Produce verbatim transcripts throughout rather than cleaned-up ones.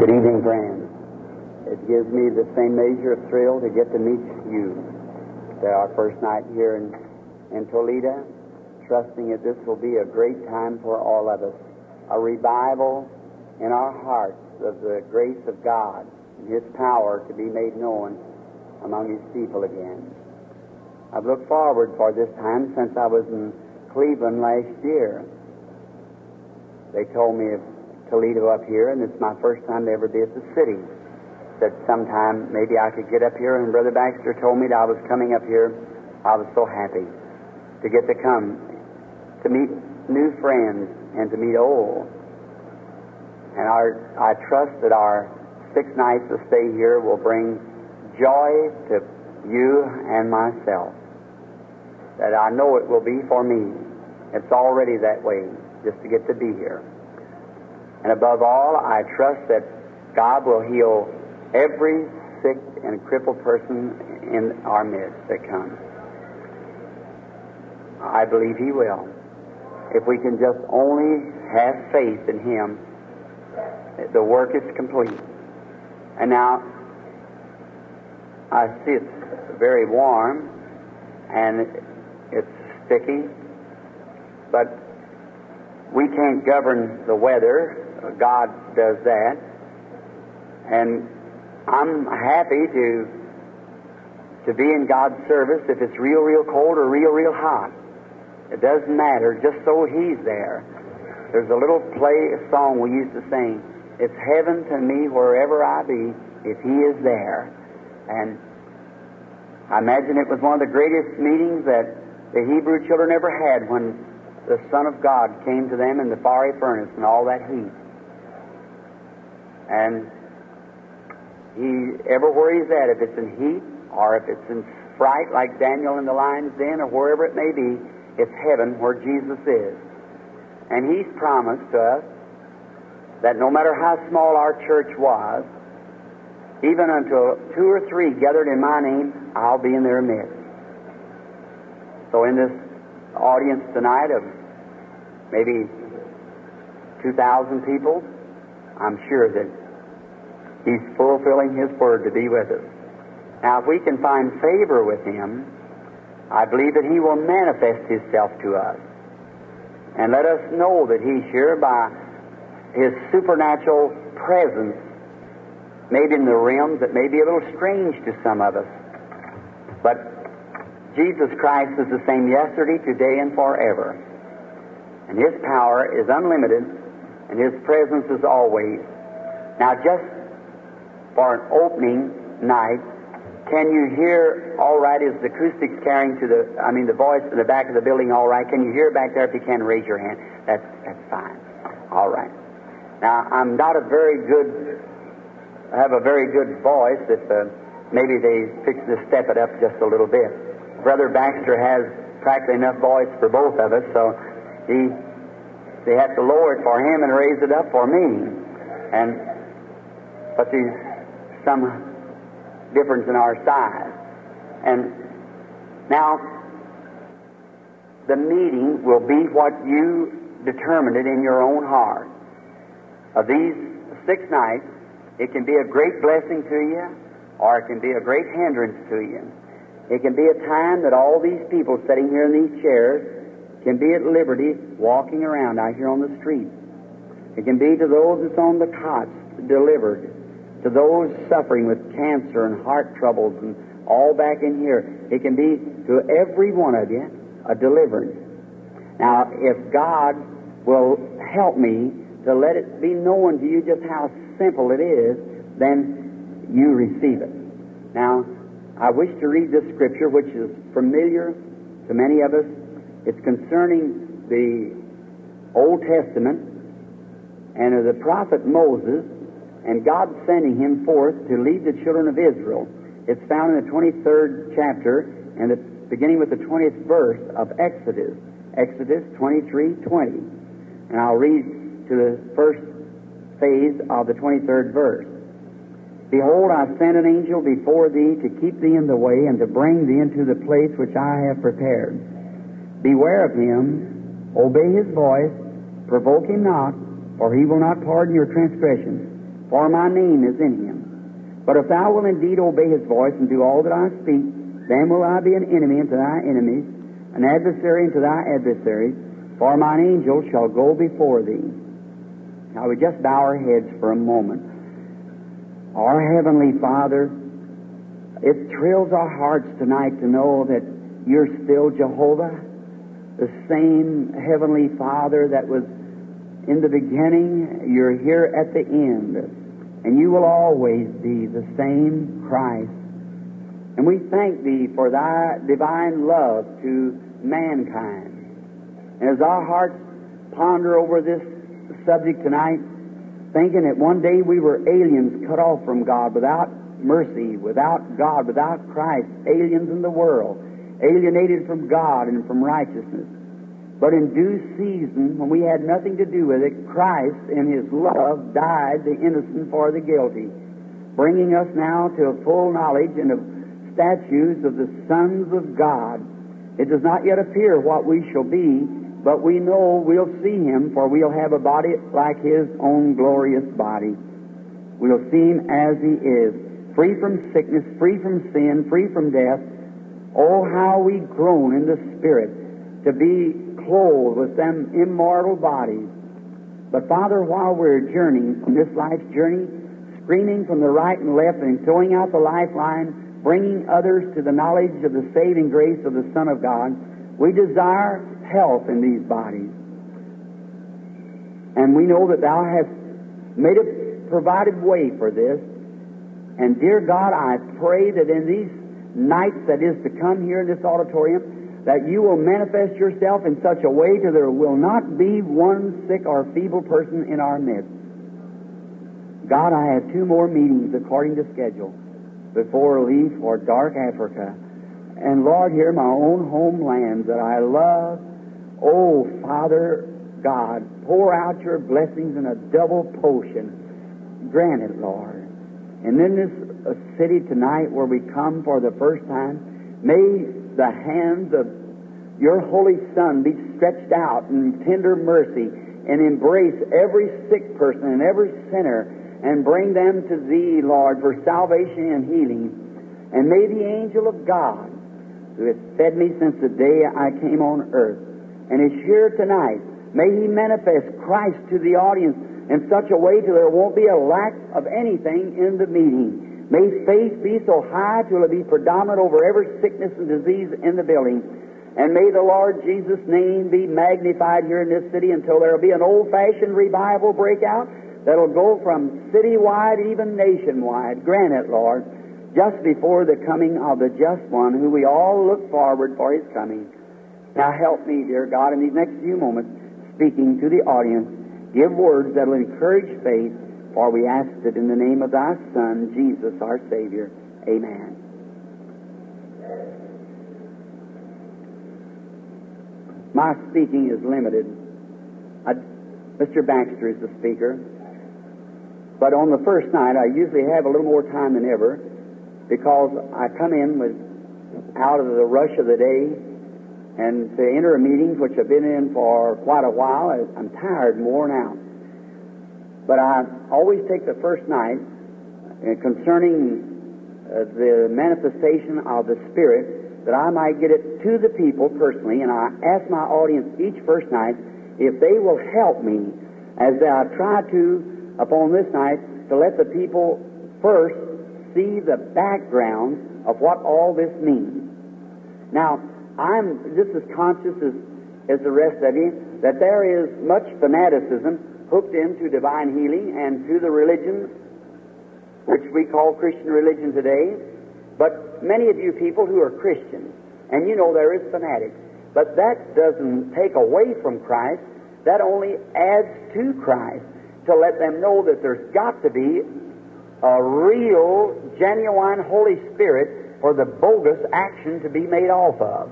Good evening, Brannan. It gives me the same measure of thrill to get to meet you. Our first night here in, in Toledo, trusting that this will be a great time for all of us, a revival in our hearts of the grace of God and His power to be made known among His people again. I've looked forward for this time since I was in Cleveland last year. They told me of Toledo up here, and it's my first time to ever be at the city. That sometime maybe I could get up here, and Brother Baxter told me that I was coming up here. I was so happy to get to come, to meet new friends and to meet old. And our, I trust that our six nights of stay here will bring joy to you and myself. That I know it will be for me. It's already that way, just to get to be here. And above all, I trust that God will heal every sick and crippled person in our midst that comes. I believe He will. If we can just only have faith in Him, the work is complete. And now, I see it's very warm, and it's sticky, but we can't govern the weather. God does that. And I'm happy to to be in God's service if it's real, real cold or real, real hot. It doesn't matter, just so He's there. There's a little play, a song we used to sing, "It's heaven to me wherever I be, if He is there." And I imagine it was one of the greatest meetings that the Hebrew children ever had when the Son of God came to them in the fiery furnace and all that heat. And He, everywhere He's at, if it's in heat or if it's in fright, like Daniel in the lion's den or wherever it may be, it's heaven where Jesus is. And He's promised to us that no matter how small our church was, even until two or three gathered in my name, I'll be in their midst. So in this audience tonight of maybe two thousand people, I'm sure that He's fulfilling His word to be with us. Now, if we can find favor with Him, I believe that He will manifest Himself to us and let us know that He's here by His supernatural presence, maybe in the realms that may be a little strange to some of us. But Jesus Christ is the same yesterday, today, and forever. And His power is unlimited, and His presence is always. Now, just for an opening night, can you hear all right? Is the acoustics carrying to the, I mean, the voice in the back of the building all right? Can you hear back there? If you can, raise your hand. That's, that's fine. All right. Now, I'm not a very good, I have a very good voice. If uh, maybe they fix this, step it up just a little bit. Brother Baxter has practically enough voice for both of us, so he, they have to lower it for him and raise it up for me. And, but these, some difference in our size. And now, the meeting will be what you determined it in your own heart. Of these six nights, it can be a great blessing to you, or it can be a great hindrance to you. It can be a time that all these people sitting here in these chairs can be at liberty walking around out here on the street. It can be to those that's on the cots delivered, to those suffering with cancer and heart troubles and all back in here. It can be to every one of you a deliverance. Now, if God will help me to let it be known to you just how simple it is, then you receive it. Now, I wish to read this scripture, which is familiar to many of us. It's concerning the Old Testament and of the prophet Moses, and God sending him forth to lead the children of Israel. It's found in the twenty-third chapter, and it's beginning with the twentieth verse of Exodus, Exodus twenty-three twenty. And I'll read to the first phase of the twenty-third verse. "Behold, I send an angel before thee to keep thee in the way and to bring thee into the place which I have prepared. Beware of him, obey his voice, provoke him not, for he will not pardon your transgressions, for my name is in him. But if thou wilt indeed obey his voice and do all that I speak, then will I be an enemy unto thy enemies, an adversary unto thy adversaries, for mine angel shall go before thee. Now we just bow our heads for a moment. Our Heavenly Father, it thrills our hearts tonight to know that you're still Jehovah, the same Heavenly Father that was in the beginning. You're here at the end, and you will always be the same Christ. And we thank Thee for Thy divine love to mankind. And as our hearts ponder over this subject tonight, thinking that one day we were aliens cut off from God, without mercy, without God, without Christ, aliens in the world, alienated from God and from righteousness. But in due season, when we had nothing to do with it, Christ in His love died the innocent for the guilty, bringing us now to a full knowledge and a statues of the sons of God. It does not yet appear what we shall be, but we know we'll see Him, for we'll have a body like His own glorious body. We'll see Him as He is, free from sickness, free from sin, free from death. Oh, how we groan in the Spirit to be clothed with them immortal bodies. But, Father, while we're journeying from this life's journey, screaming from the right and left and throwing out the lifeline, bringing others to the knowledge of the saving grace of the Son of God, we desire health in these bodies. And we know that Thou hast made a provided way for this. And, dear God, I pray that in these nights that is to come here in this auditorium, that You will manifest Yourself in such a way that there will not be one sick or feeble person in our midst. God, I have two more meetings according to schedule before leaf or dark Africa. And, Lord, here my own homeland that I love, oh, Father God, pour out Your blessings in a double portion. Grant it, Lord. And in this uh, city tonight where we come for the first time, may the hands of Your Holy Son be stretched out in tender mercy and embrace every sick person and every sinner, and bring them to Thee, Lord, for salvation and healing. And may the angel of God, who has fed me since the day I came on earth and is here tonight, may he manifest Christ to the audience in such a way that there won't be a lack of anything in the meeting. May faith be so high till it be predominant over every sickness and disease in the building. And may the Lord Jesus' name be magnified here in this city until there will be an old-fashioned revival breakout that'll go from citywide even nationwide. Grant it, Lord, just before the coming of the Just One, who we all look forward for His coming. Now help me, dear God, in these next few moments, speaking to the audience, give words that'll encourage faith, for we ask it in the name of Thy Son, Jesus, our Savior. Amen. My speaking is limited. I, Mister Baxter is the speaker. But on the first night, I usually have a little more time than ever, because I come in with out of the rush of the day and to enter a meeting, which I've been in for quite a while. I'm tired and worn out. But I always take the first night concerning the manifestation of the Spirit, that I might get it to the people personally, and I ask my audience each first night if they will help me as I try to, upon this night, to let the people first see the background of what all this means. Now, I'm just as conscious as, as the rest of you that there is much fanaticism hooked into divine healing and to the religion which we call Christian religion today. But many of you people who are Christians, and you know there is fanatics, but that doesn't take away from Christ. That only adds to Christ, to let them know that there's got to be a real, genuine Holy Spirit for the bogus action to be made off of.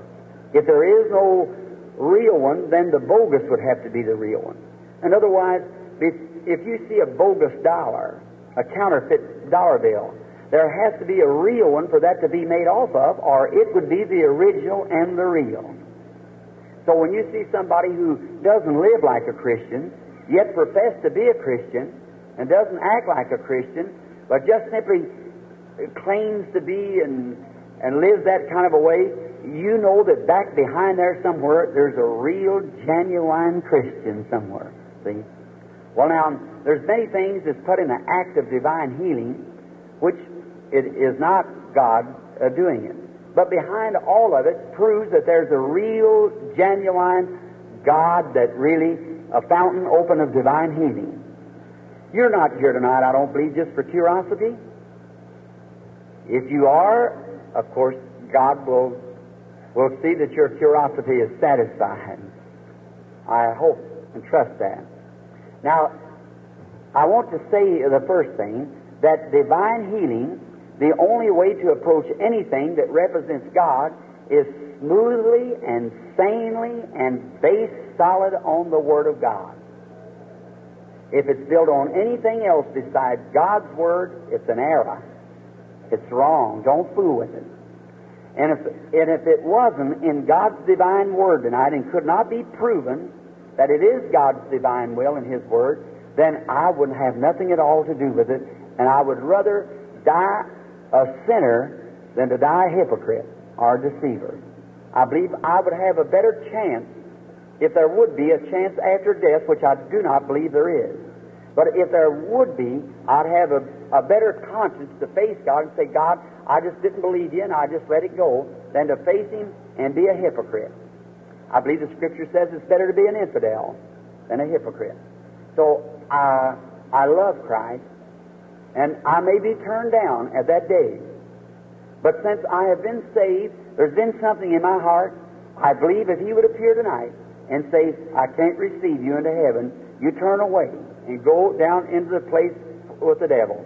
If there is no real one, then the bogus would have to be the real one. And otherwise, if, if you see a bogus dollar, a counterfeit dollar bill, there has to be a real one for that to be made off of, or it would be the original and the real. So when you see somebody who doesn't live like a Christian, yet profess to be a Christian and doesn't act like a Christian, but just simply claims to be and, and lives that kind of a way, you know that back behind there somewhere there's a real, genuine Christian somewhere, see? Well, now, there's many things that's put in an act of divine healing, which it is not God uh, doing it. But behind all of it proves that there's a real, genuine God that really, a fountain open of divine healing. You're not here tonight, I don't believe, just for curiosity. If you are, of course, God will, will see that your curiosity is satisfied. I hope and trust that. Now, I want to say the first thing, that divine healing, the only way to approach anything that represents God is smoothly and sanely and based solid on the Word of God. If it's built on anything else besides God's Word, it's an error. It's wrong. Don't fool with it. And if, and if it wasn't in God's divine Word tonight and could not be proven that it is God's divine will and His Word, then I wouldn't have nothing at all to do with it, and I would rather die a sinner than to die a hypocrite or a deceiver. I believe I would have a better chance if there would be a chance after death, which I do not believe there is. But if there would be, I'd have a, a better conscience to face God and say, God, I just didn't believe you and I just let it go, than to face Him and be a hypocrite. I believe the Scripture says it's better to be an infidel than a hypocrite. So I, I love Christ, and I may be turned down at that day. But since I have been saved, there's been something in my heart. I believe if He would appear tonight and say, I can't receive you into heaven, you turn away and go down into the place with the devil.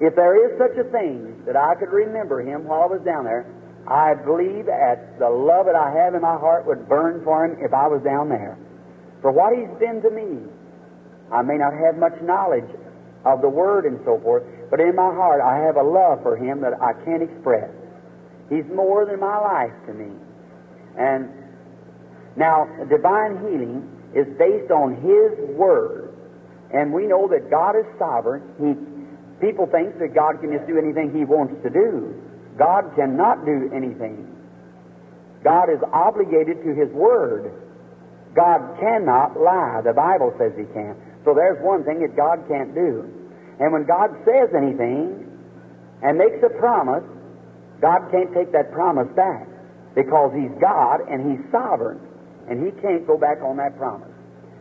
If there is such a thing that I could remember Him while I was down there, I believe that the love that I have in my heart would burn for Him if I was down there. For what He's been to me, I may not have much knowledge of the Word and so forth, but in my heart I have a love for Him that I can't express. He's more than my life to me. And now, divine healing is based on His Word. And we know that God is sovereign. He, people think that God can just do anything He wants to do. God cannot do anything. God is obligated to His Word. God cannot lie. The Bible says He can. So there's one thing that God can't do. And when God says anything and makes a promise, God can't take that promise back, because He's God and He's sovereign, and He can't go back on that promise.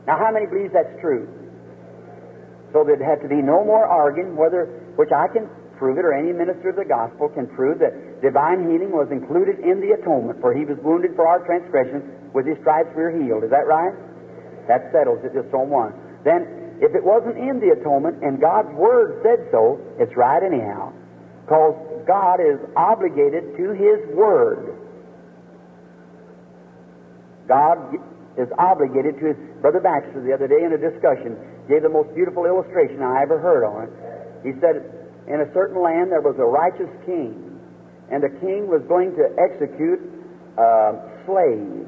Now, how many believes that's true? So there'd have to be no more arguing, whether, which I can prove it, or any minister of the gospel can prove, that divine healing was included in the atonement, for He was wounded for our transgressions, with His stripes we are healed. Is that right? That settles it just on one. Then, if it wasn't in the atonement, and God's Word said so, it's right anyhow, because God is obligated to His Word. God is obligated to His... Brother Baxter, the other day in a discussion, gave the most beautiful illustration I ever heard on it. He said, in a certain land there was a righteous king, and the king was going to execute a slave.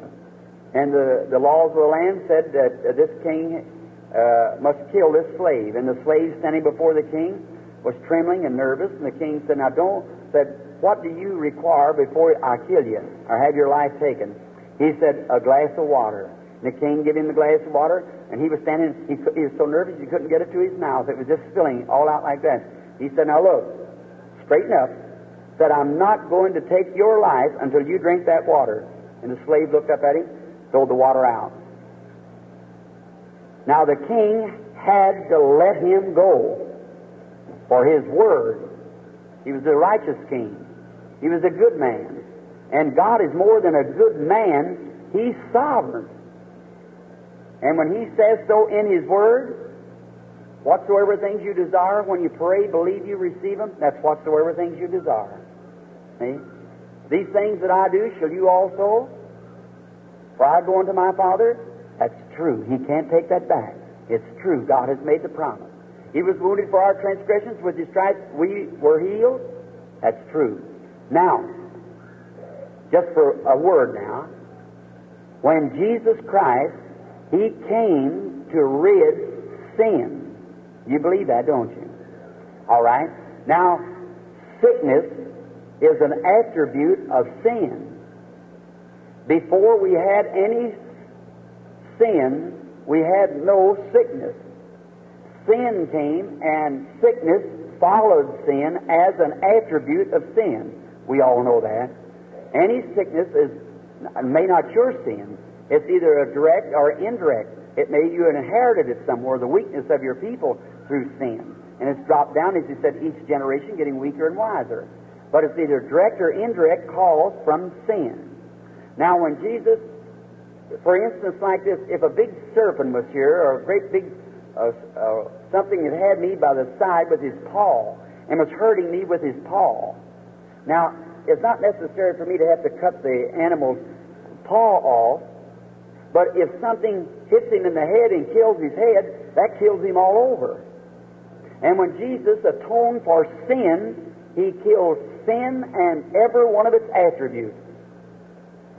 And the, the laws of the land said that uh, this king uh, must kill this slave. And the slave, standing before the king, was trembling and nervous, and the king said, now don't... said, what do you require before I kill you or have your life taken? He said, a glass of water. And the king gave him the glass of water, and he was standing, he, he was so nervous he couldn't get it to his mouth. It was just spilling all out like that. He said, now look, straighten up. Said, I'm not going to take your life until you drink that water. And the slave looked up at him, threw the water out. Now the king had to let him go for his word. He was a righteous king. He was a good man. And God is more than a good man. He's sovereign. And when He says so in His Word, whatsoever things you desire, when you pray, believe you receive them, that's whatsoever things you desire. See? These things that I do, shall you also? For I go unto my Father. That's true. He can't take that back. It's true. God has made the promise. He was wounded for our transgressions. With His stripes we were healed. That's true. Now, just for a word now, when Jesus Christ, He came to rid sin. You believe that, don't you? All right. Now, sickness is an attribute of sin. Before we had any sin, we had no sickness. Sin came, and sickness followed sin as an attribute of sin. We all know that. Any sickness is may not your sin. It's either a direct or indirect. It may you inherited it somewhere, the weakness of your people through sin. And it's dropped down, as you said, each generation getting weaker and wiser. But it's either direct or indirect cause from sin. Now, when Jesus, for instance, like this, if a big serpent was here, or a great big uh, uh, something that had me by the side with his paw and was hurting me with his paw. Now, it's not necessary for me to have to cut the animal's paw off, but if something hits him in the head and kills his head, that kills him all over. And when Jesus atoned for sin, he killed sin and every one of its attributes.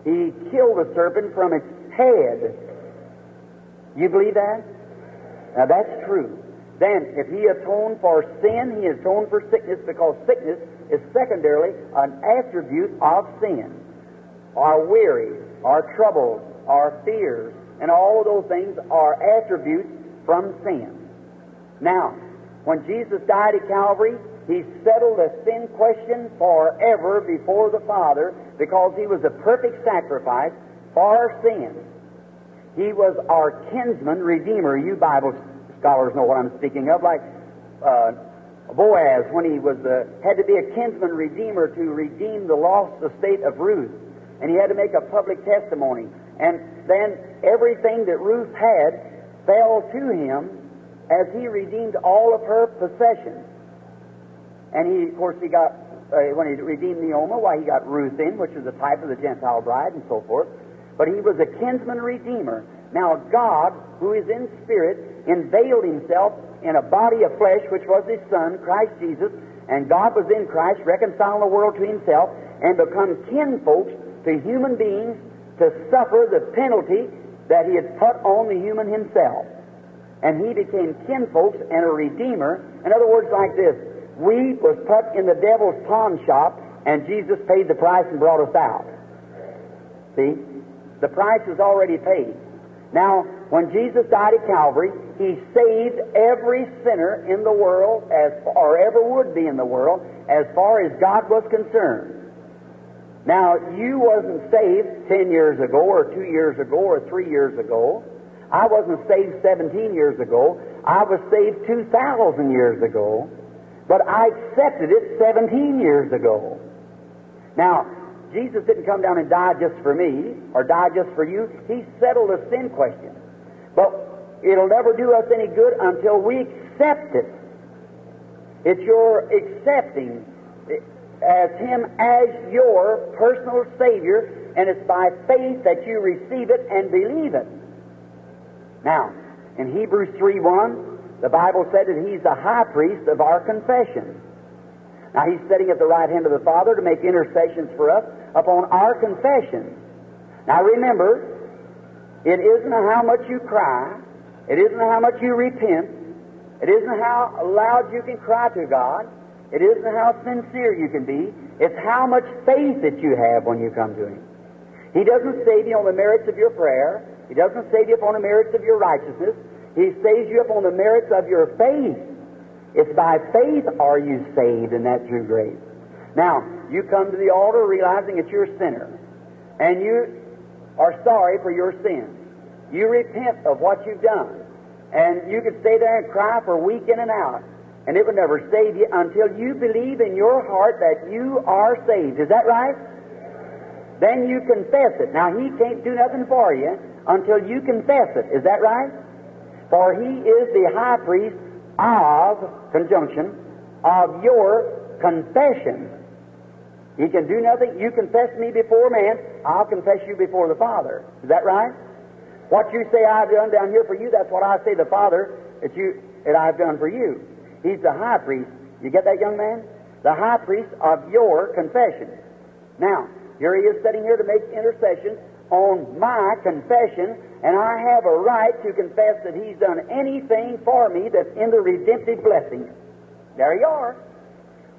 He killed the serpent from its head. You believe that? Now that's true. Then, if he atoned for sin, he atoned for sickness, because sickness is secondarily an attribute of sin. Our weary, our troubles, our fears, and all of those things are attributes from sin. Now, when Jesus died at Calvary, he settled a sin question forever before the Father, because he was a perfect sacrifice for our sin. He was our kinsman redeemer. You Bible scholars know what I'm speaking of, like uh, Boaz, when he was uh, had to be a kinsman redeemer to redeem the lost estate of Ruth. And he had to make a public testimony. And then everything that Ruth had fell to him as he redeemed all of her possessions. And he, of course, he got, uh, when he redeemed Naomi, why, he got Ruth in, which is a type of the Gentile bride and so forth. But he was a kinsman redeemer. Now, God, who is in spirit, unveiled himself in a body of flesh, which was his Son, Christ Jesus. And God was in Christ, reconciling the world to himself, and become kinfolks to human beings to suffer the penalty that he had put on the human himself. And he became kinfolks and a redeemer. In other words, like this, we was put in the devil's pawn shop, and Jesus paid the price and brought us out. See? The price was already paid. Now, when Jesus died at Calvary, he saved every sinner in the world, as or ever would be in the world, as far as God was concerned. Now, you wasn't saved ten years ago, or two years ago, or three years ago. I wasn't saved seventeen years ago. I was saved two thousand years ago. But I accepted it seventeen years ago. Now, Jesus didn't come down and die just for me, or die just for you. He settled a sin question. But it'll never do us any good until we accept it. It's your accepting as Him as your personal Savior, and it's by faith that you receive it and believe it. Now, in Hebrews three one, the Bible said that He's the high priest of our confession. Now, He's sitting at the right hand of the Father to make intercessions for us upon our confession. Now, remember, it isn't how much you cry. It isn't how much you repent. It isn't how loud you can cry to God. It isn't how sincere you can be. It's how much faith that you have when you come to Him. He doesn't save you on the merits of your prayer. He doesn't save you upon the merits of your righteousness. He saves you upon the merits of your faith. It's by faith are you saved, and that through grace. Now, you come to the altar realizing that you're a sinner, and you are sorry for your sins. You repent of what you've done, and you could stay there and cry for week in and out, and it would never save you until you believe in your heart that you are saved. Is that right? Then you confess it. Now, He can't do nothing for you until you confess it. Is that right? For He is the high priest of, conjunction, of your confession. He can do nothing. You confess me before man, I'll confess you before the Father. Is that right? What you say I've done down here for you, that's what I say the Father that you that I've done for you. He's the high priest. You get that, young man? The high priest of your confession. Now, here He is sitting here to make intercession on my confession, and I have a right to confess that He's done anything for me that's in the redemptive blessings. There you are.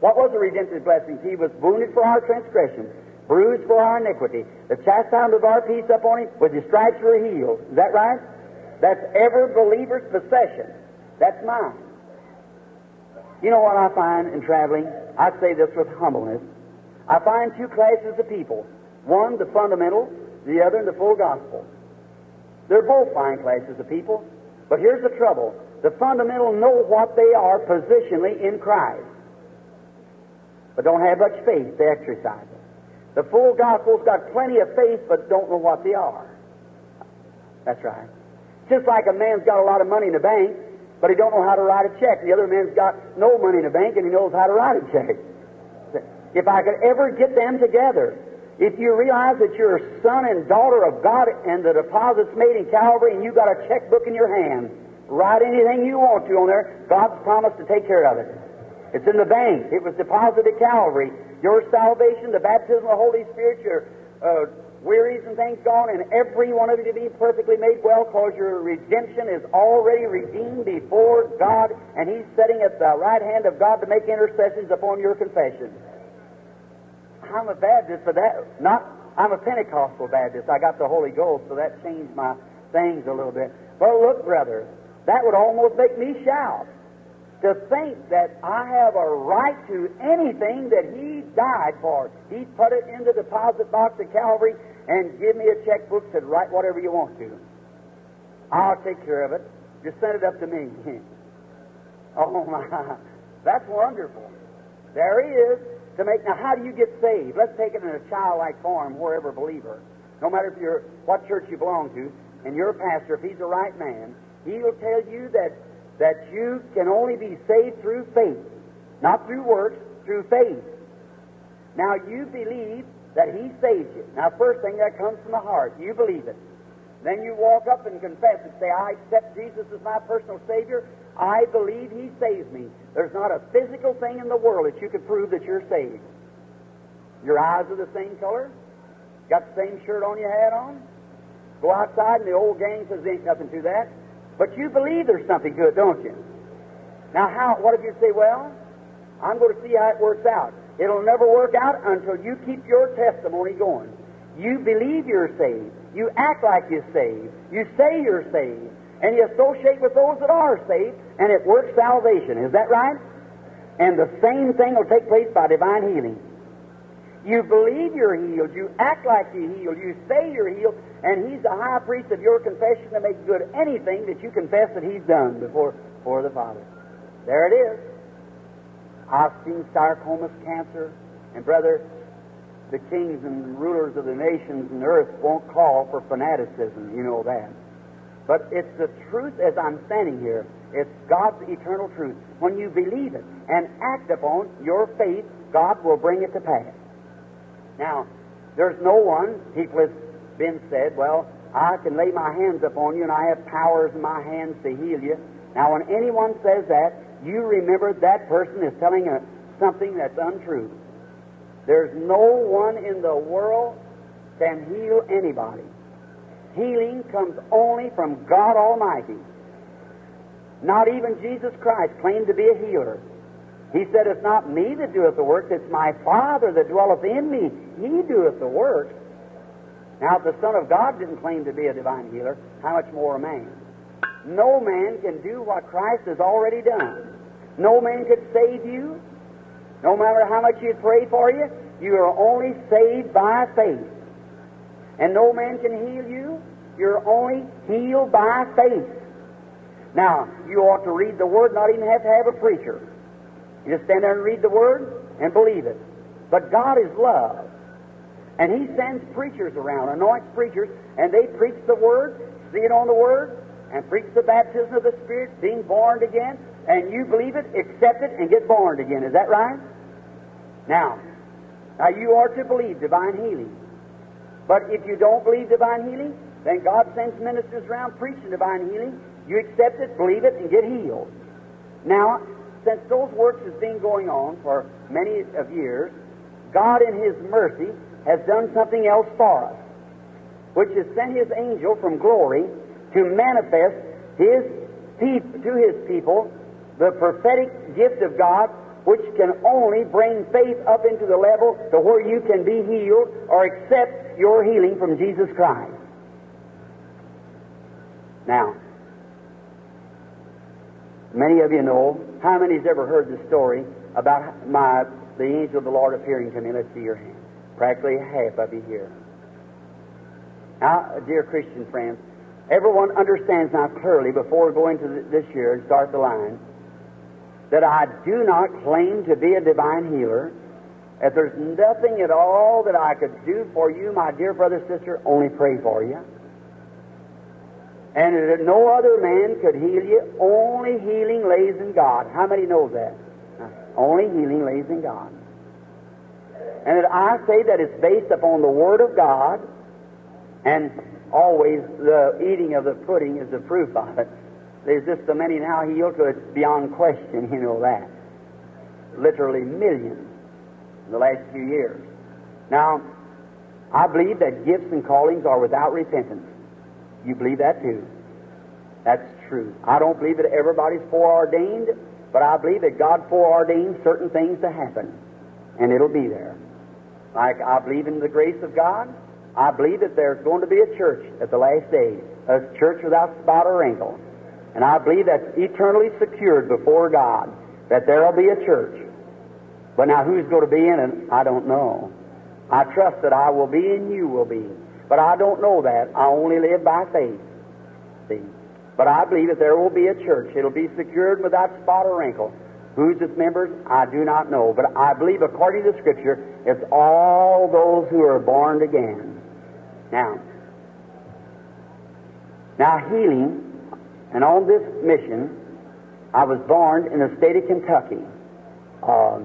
What was the redemptive blessings? He was wounded for our transgressions, bruised for our iniquity. The chastisement of our peace upon Him, with His stripes were healed. Is that right? That's every believer's possession. That's mine. You know what I find in traveling? I say this with humbleness. I find two classes of people. One, the fundamental, the other, the full gospel. They're both fine classes of people. But here's the trouble. The fundamental know what they are positionally in Christ, but don't have much faith to exercise it. The full gospel's got plenty of faith, but don't know what they are. That's right. Just like a man's got a lot of money in the bank, but he don't know how to write a check. The other man's got no money in the bank, and he knows how to write a check. If I could ever get them together, if you realize that you're a son and daughter of God and the deposit's made in Calvary and you've got a checkbook in your hand, write anything you want to on there. God's promised to take care of it. It's in the bank. It was deposited at Calvary. Your salvation, the baptism of the Holy Spirit, your uh, wearies and things gone, and every one of you to be perfectly made well, because your redemption is already redeemed before God, and He's sitting at the right hand of God to make intercessions upon your confession. I'm a Baptist, but that not. I'm a Pentecostal Baptist. I got the Holy Ghost, so that changed my things a little bit. But look, brother, that would almost make me shout to think that I have a right to anything that He died for. He put it in the deposit box at Calvary and give me a checkbook, said, write whatever you want to. I'll take care of it. Just send it up to me. Oh, my. That's wonderful. There He is. To make, now, how do you get saved? Let's take it in a childlike form, wherever believer. No matter if you're what church you belong to, and your pastor, if he's the right man, he'll tell you that, that you can only be saved through faith. Not through works, through faith. Now, you believe that He saves you. Now, first thing that comes from the heart, you believe it. Then you walk up and confess it. Say, I accept Jesus as my personal Savior. I believe He saves me. There's not a physical thing in the world that you could prove that you're saved. Your eyes are the same color. Got the same shirt on you had on. Go outside and the old gang says, ain't nothing to that. But you believe there's something good, don't you? Now, how? What if you say, well, I'm going to see how it works out. It'll never work out until you keep your testimony going. You believe you're saved. You act like you're saved. You say you're saved. And you associate with those that are saved, and it works salvation. Is that right? And the same thing will take place by divine healing. You believe you're healed. You act like you're healed. You say you're healed. And He's the high priest of your confession to make good anything that you confess that He's done before, before the Father. There it is. I've seen sarcomas, cancer, and brother, the kings and rulers of the nations and earth won't call for fanaticism. You know that. But it's the truth as I'm standing here. It's God's eternal truth. When you believe it and act upon your faith, God will bring it to pass. Now, there's no one, people have been said, well, I can lay my hands upon you and I have powers in my hands to heal you. Now, when anyone says that, you remember that person is telling us something that's untrue. There's no one in the world can heal anybody. Healing comes only from God Almighty. Not even Jesus Christ claimed to be a healer. He said, it's not me that doeth the works, it's my Father that dwelleth in me. He doeth the works. Now, if the Son of God didn't claim to be a divine healer, how much more a man? No man can do what Christ has already done. No man could save you. No matter how much you pray for you, you are only saved by faith. And no man can heal you. You're only healed by faith. Now, you ought to read the Word, not even have to have a preacher. You just stand there and read the Word and believe it. But God is love. And He sends preachers around, anoints preachers, and they preach the Word, see it on the Word, and preach the baptism of the Spirit, being born again, and you believe it, accept it, and get born again. Is that right? Now, now you are to believe divine healing. But if you don't believe divine healing, then God sends ministers around preaching divine healing. You accept it, believe it, and get healed. Now, since those works have been going on for many of years, God in His mercy has done something else for us. which has sent his angel from glory to manifest his people, to his people the prophetic gift of God, which can only bring faith up into the level to where you can be healed or accept your healing from Jesus Christ. Now, many of you know, how many has ever heard the story about my the angel of the Lord appearing to me? Let's see your hand. Practically half of you here. Now, dear Christian friends, everyone understands now clearly before going to this year and start the line that I do not claim to be a divine healer. If there's nothing at all that I could do for you, my dear brother, sister, only pray for you. And that no other man could heal you, only healing lays in God. How many know that? Only healing lays in God. And that I say that it's based upon the Word of God, and always the eating of the pudding is the proof of it. There's just so many now healed, so it's beyond question, you know that. Literally millions in the last few years. Now, I believe that gifts and callings are without repentance. You believe that too. That's true. I don't believe that everybody's foreordained, but I believe that God foreordained certain things to happen, and it'll be there. Like, I believe in the grace of God. I believe that there's going to be a church at the last day, a church without spot or wrinkle. And I believe that's eternally secured before God, that there'll be a church. But now who's going to be in it? I don't know. I trust that I will be and you will be. But I don't know that. I only live by faith. See? But I believe that there will be a church. It'll be secured without spot or wrinkle. Who's its members? I do not know. But I believe, according to Scripture, it's all those who are born again. Now, now healing, and on this mission, I was born in the state of Kentucky, uh,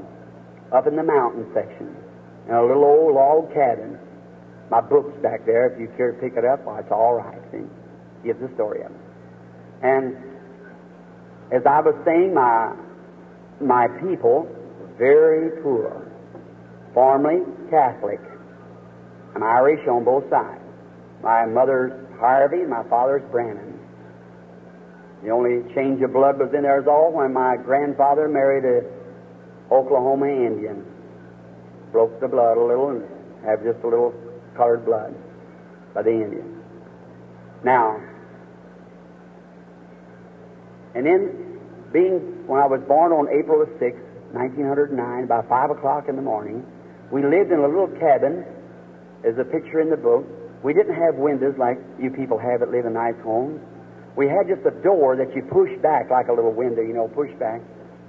up in the mountain section, in a little old log cabin. My book's back there. If you care to pick it up, well, it's all right. See, gives the story of it. And as I was saying, my my people were very poor, formerly Catholic. I'm Irish on both sides. My mother's Harvey, my father's Brannan. The only change of blood was in there at all when my grandfather married a Oklahoma Indian. Broke the blood a little and have just a little colored blood by the Indian. Now, and then being, when I was born on April the sixth, nineteen oh nine, about five o'clock in the morning, we lived in a little cabin, as a picture in the book. We didn't have windows like you people have that live in nice homes. We had just a door that you push back like a little window, you know, push back.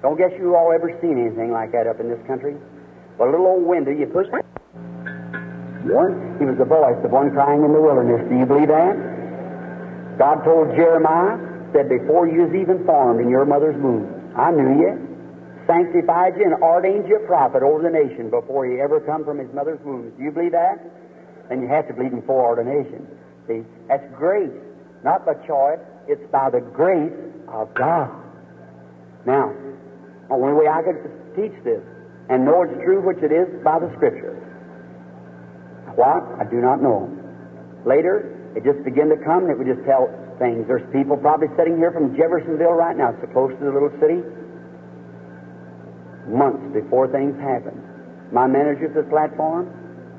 Don't guess you all ever seen anything like that up in this country. But a little old window, you push back. One, he was the voice of one crying in the wilderness. Do you believe that? God told Jeremiah, said, before you was even formed in your mother's womb, I knew you, sanctified you, and ordained you a prophet over the nation before you ever come from his mother's womb. Do you believe that? Then you have to believe in foreordination. See, that's grace, not by choice. It's by the grace of God. Now, the only way I could teach this and know it's true, which it is, by the Scripture. What? I do not know. Later, it just began to come, and it would just tell things. There's people probably sitting here from Jeffersonville right now. It's so close to the little city. Months before things happen. My manager at this platform,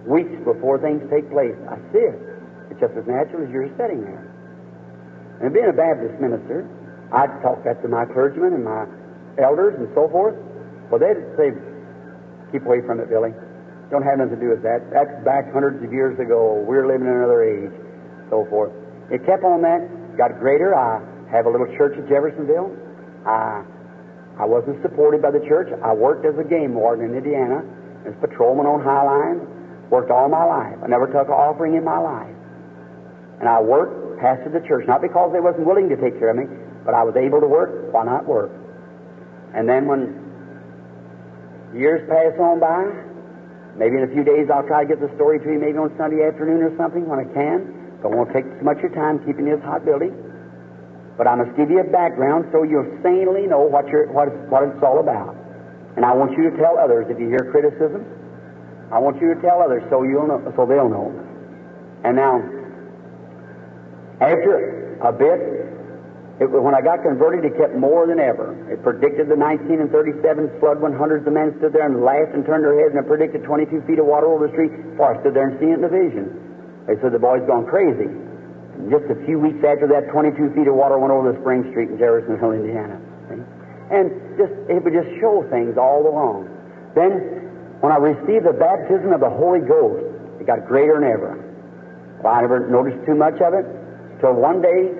weeks before things take place. I see it. It's just as natural as you're sitting there. And being a Baptist minister, I'd talk that to my clergymen and my elders and so forth. Well, they'd say, keep away from it, Billy. Don't have nothing to do with that. That's back hundreds of years ago. We're living in another age, so forth. It kept on that. Got greater. I have a little church at Jeffersonville. I I wasn't supported by the church. I worked as a game warden in Indiana, as patrolman on high lines. Worked all my life. I never took an offering in my life. And I worked, pastored the church, not because they wasn't willing to take care of me, but I was able to work. Why not work? And then when years passed on by, maybe in a few days I'll try to get the story to you, maybe on Sunday afternoon or something when I can. Don't want to take too much of your time keeping this hot building. But I must give you a background so you'll sanely know what, you're, what, it's, what it's all about. And I want you to tell others, if you hear criticism, I want you to tell others so, you'll know, so they'll know. And now, After a bit, it, when I got converted, it kept more than ever. It predicted the nineteen thirty-seven flood when hundreds of men stood there and laughed and turned their heads, and it predicted twenty-two feet of water over the street. For I stood there and seen it in the vision. They said the boy's gone crazy. And just a few weeks after that, twenty-two feet of water went over the Spring Street in Jeffersonville, Indiana. See? And just it would just show things all along. Then, when I received the baptism of the Holy Ghost, it got greater than ever. Well, I never noticed too much of it. Till one day,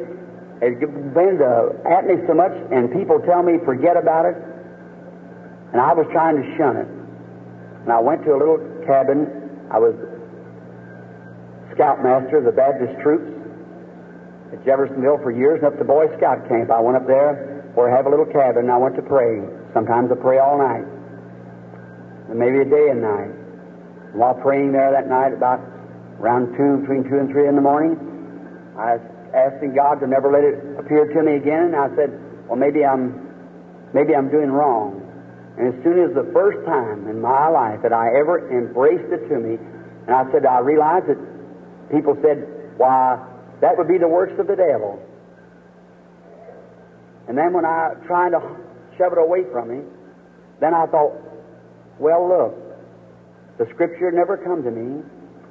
it been at me so much, and people tell me, forget about it. And I was trying to shun it. And I went to a little cabin. I was scoutmaster of the Baptist troops at Jeffersonville for years, and up to Boy Scout camp. I went up there where I have a little cabin, and I went to pray. Sometimes I pray all night, and maybe a day and night. And while praying there that night, about around two, between two and three in the morning, I was asking God to never let it appear to me again, and I said, well, maybe I'm maybe I'm doing wrong. And as soon as the first time in my life that I ever embraced it to me, and I said, I realized that people said, why, that would be the works of the devil. And then when I tried to shove it away from me, then I thought, well, look, the Scripture never come to me,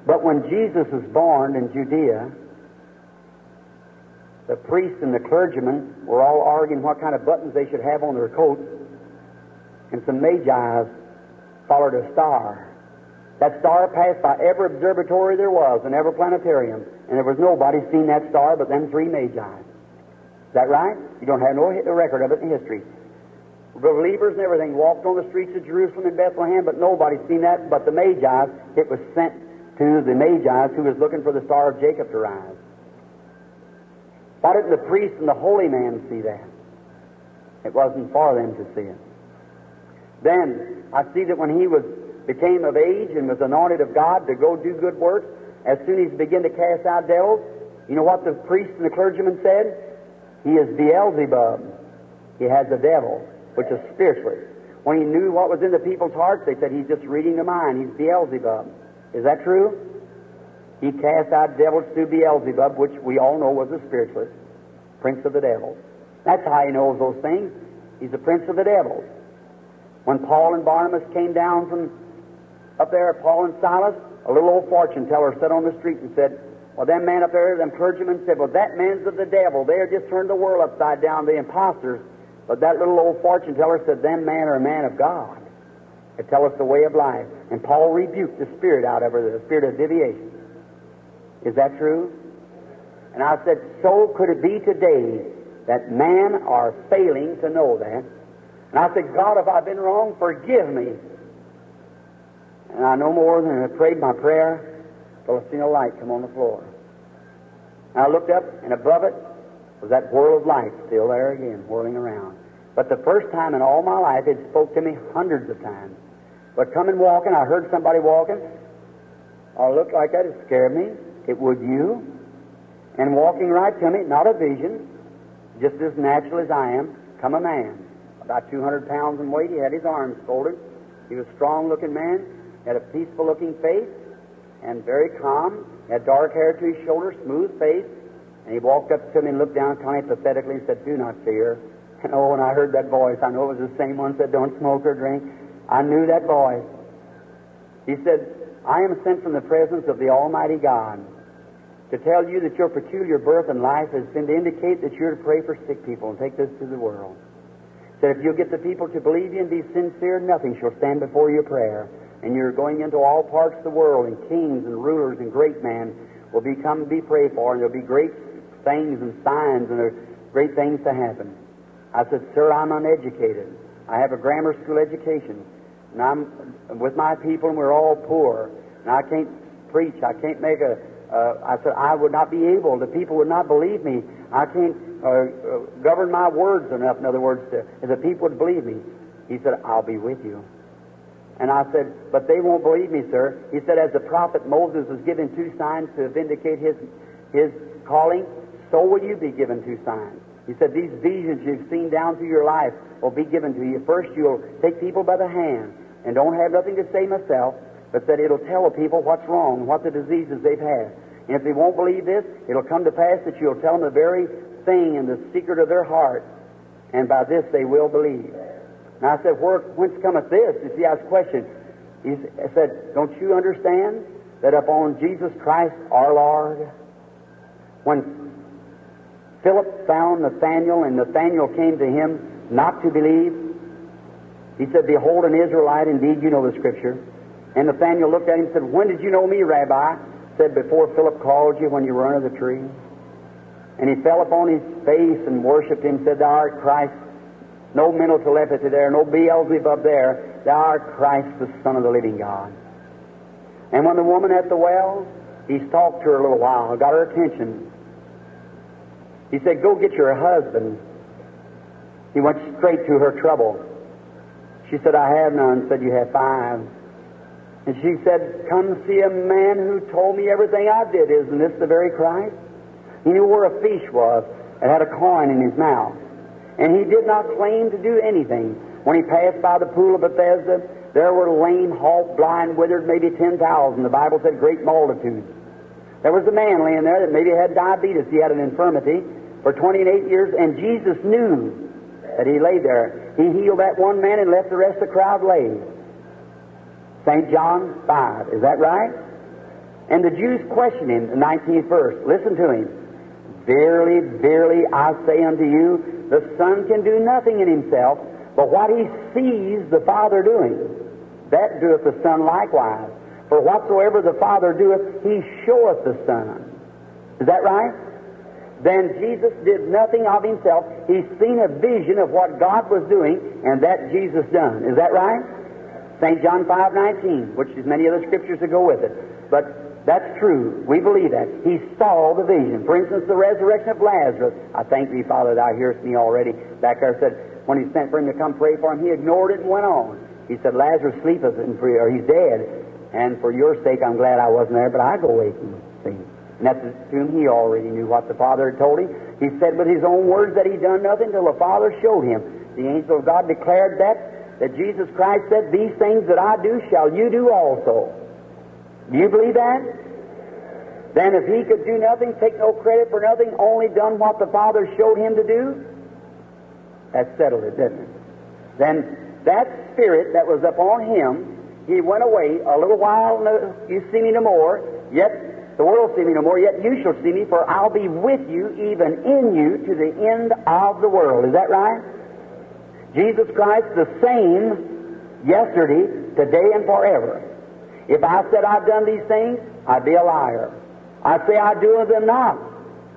but when Jesus was born in Judea, the priests and the clergymen were all arguing what kind of buttons they should have on their coats, and some magi followed a star. That star passed by every observatory there was and every planetarium, and there was nobody seen that star but them three magi. Is that right? You don't have no record of it in history. Believers and everything walked on the streets of Jerusalem and Bethlehem, but nobody seen that but the magi. It was sent to the magi who was looking for the star of Jacob to rise. Why didn't the priest and the holy man see that? It wasn't for them to see it. Then I see that when he was became of age and was anointed of God to go do good works, as soon as he began to cast out devils, you know what the priest and the clergyman said? He is Beelzebub. He has the devil, which is spiritually. When he knew what was in the people's hearts, they said, he's just reading the mind. He's Beelzebub. Is that true? He cast out devils through Beelzebub, which we all know was a spiritualist, prince of the devils. That's how he knows those things. He's the prince of the devils. When Paul and Barnabas came down from up there, Paul and Silas, a little old fortune teller sat on the street and said, well, that man up there, them clergymen said, well, that man's of the devil. They just turned the world upside down, the imposters. But that little old fortune teller said, them man are a man of God. They tell us the way of life. And Paul rebuked the spirit out of her, the spirit of deviation. Is that true? And I said, so could it be today that men are failing to know that. And I said, God, if I've been wrong, forgive me. And I no more than I prayed my prayer till I seen a light come on the floor. And I looked up, and above it was that whirl of light still there again, whirling around. But the first time in all my life, it spoke to me hundreds of times. But coming walking, I heard somebody walking. I looked like that, it scared me. It would you. And walking right to me, not a vision, just as natural as I am, come a man. About two hundred pounds in weight, he had his arms folded. He was a strong-looking man, had a peaceful-looking face, and very calm. He had dark hair to his shoulder, smooth face. And he walked up to me and looked down kind of pathetically and said, do not fear. And oh, when I heard that voice, I know it was the same one that said, don't smoke or drink. I knew that voice. He said, I am sent from the presence of the Almighty God to tell you that your peculiar birth and life has been to indicate that you're to pray for sick people and take this to the world. He said, if you'll get the people to believe you and be sincere, nothing shall stand before your prayer. And you're going into all parts of the world, and kings and rulers and great men will become and be prayed for, and there'll be great things and signs, and there's great things to happen. I said, sir, I'm uneducated. I have a grammar school education. And I'm with my people, and we're all poor. And I can't preach. I can't make a... Uh, I said, I would not be able. The people would not believe me. I can't uh, uh, govern my words enough, in other words, to, if the people would believe me. He said, I'll be with you. And I said, but they won't believe me, sir. He said, as the prophet Moses was given two signs to vindicate his, his calling, so will you be given two signs. He said, these visions you've seen down through your life will be given to you. First, you'll take people by the hand, and don't have nothing to say myself, but that it'll tell the people what's wrong, what the diseases they've had. And if they won't believe this, it'll come to pass that you'll tell them the very thing in the secret of their heart, and by this they will believe. And I said, Where, whence cometh this? You see, I was questioned. He said, Don't you understand that upon Jesus Christ our Lord, when Philip found Nathaniel, and Nathaniel came to him not to believe, he said, Behold an Israelite, indeed you know the Scripture. And Nathaniel looked at him and said, When did you know me, Rabbi? Said, Before Philip called you when you were under the tree. And he fell upon his face and worshipped him, said, Thou art Christ, no mental telepathy there, no Beelzebub there. Thou art Christ, the Son of the living God. And when the woman at the well, he talked to her a little while, got her attention. He said, Go get your husband. He went straight to her trouble. She said, I have none. He said, You have five. And she said, Come see a man who told me everything I did. Isn't this the very Christ? He knew where a fish was and had a coin in his mouth. And he did not claim to do anything. When he passed by the pool of Bethesda, there were lame, halt, blind, withered, maybe ten thousand. The Bible said great multitudes. There was a man laying there that maybe had diabetes. He had an infirmity for twenty-eight years, and Jesus knew that he lay there. He healed that one man and left the rest of the crowd laid. Saint John five, is that right? And the Jews questioned him, the nineteenth verse. Listen to him. Verily, verily, I say unto you, the Son can do nothing in himself, but what he sees the Father doing, that doeth the Son likewise. For whatsoever the Father doeth, he showeth the Son. Is that right? Then Jesus did nothing of himself. He's seen a vision of what God was doing, and that Jesus done. Is that right? Saint John five nineteen, which is many other scriptures that go with it. But that's true. We believe that. He saw the vision. For instance, the resurrection of Lazarus. I thank thee, Father, thou hearest me already. Back there said, when he sent for him to come pray for him, he ignored it and went on. He said, Lazarus sleepeth, and free, or he's dead. And for your sake, I'm glad I wasn't there, but I go wake him. See? And that's assumed he already knew what the Father had told him. He said with his own words that he'd done nothing till the Father showed him. The angel of God declared that, that Jesus Christ said, These things that I do shall you do also. Do you believe that? Then if he could do nothing, take no credit for nothing, only done what the Father showed him to do, that settled it, didn't it? Then that spirit that was upon him, he went away a little while, no, you see me no more, yet the world see me no more, yet you shall see me, for I'll be with you, even in you, to the end of the world. Is that right? Jesus Christ, the same yesterday, today, and forever. If I said I've done these things, I'd be a liar. I say I do them not.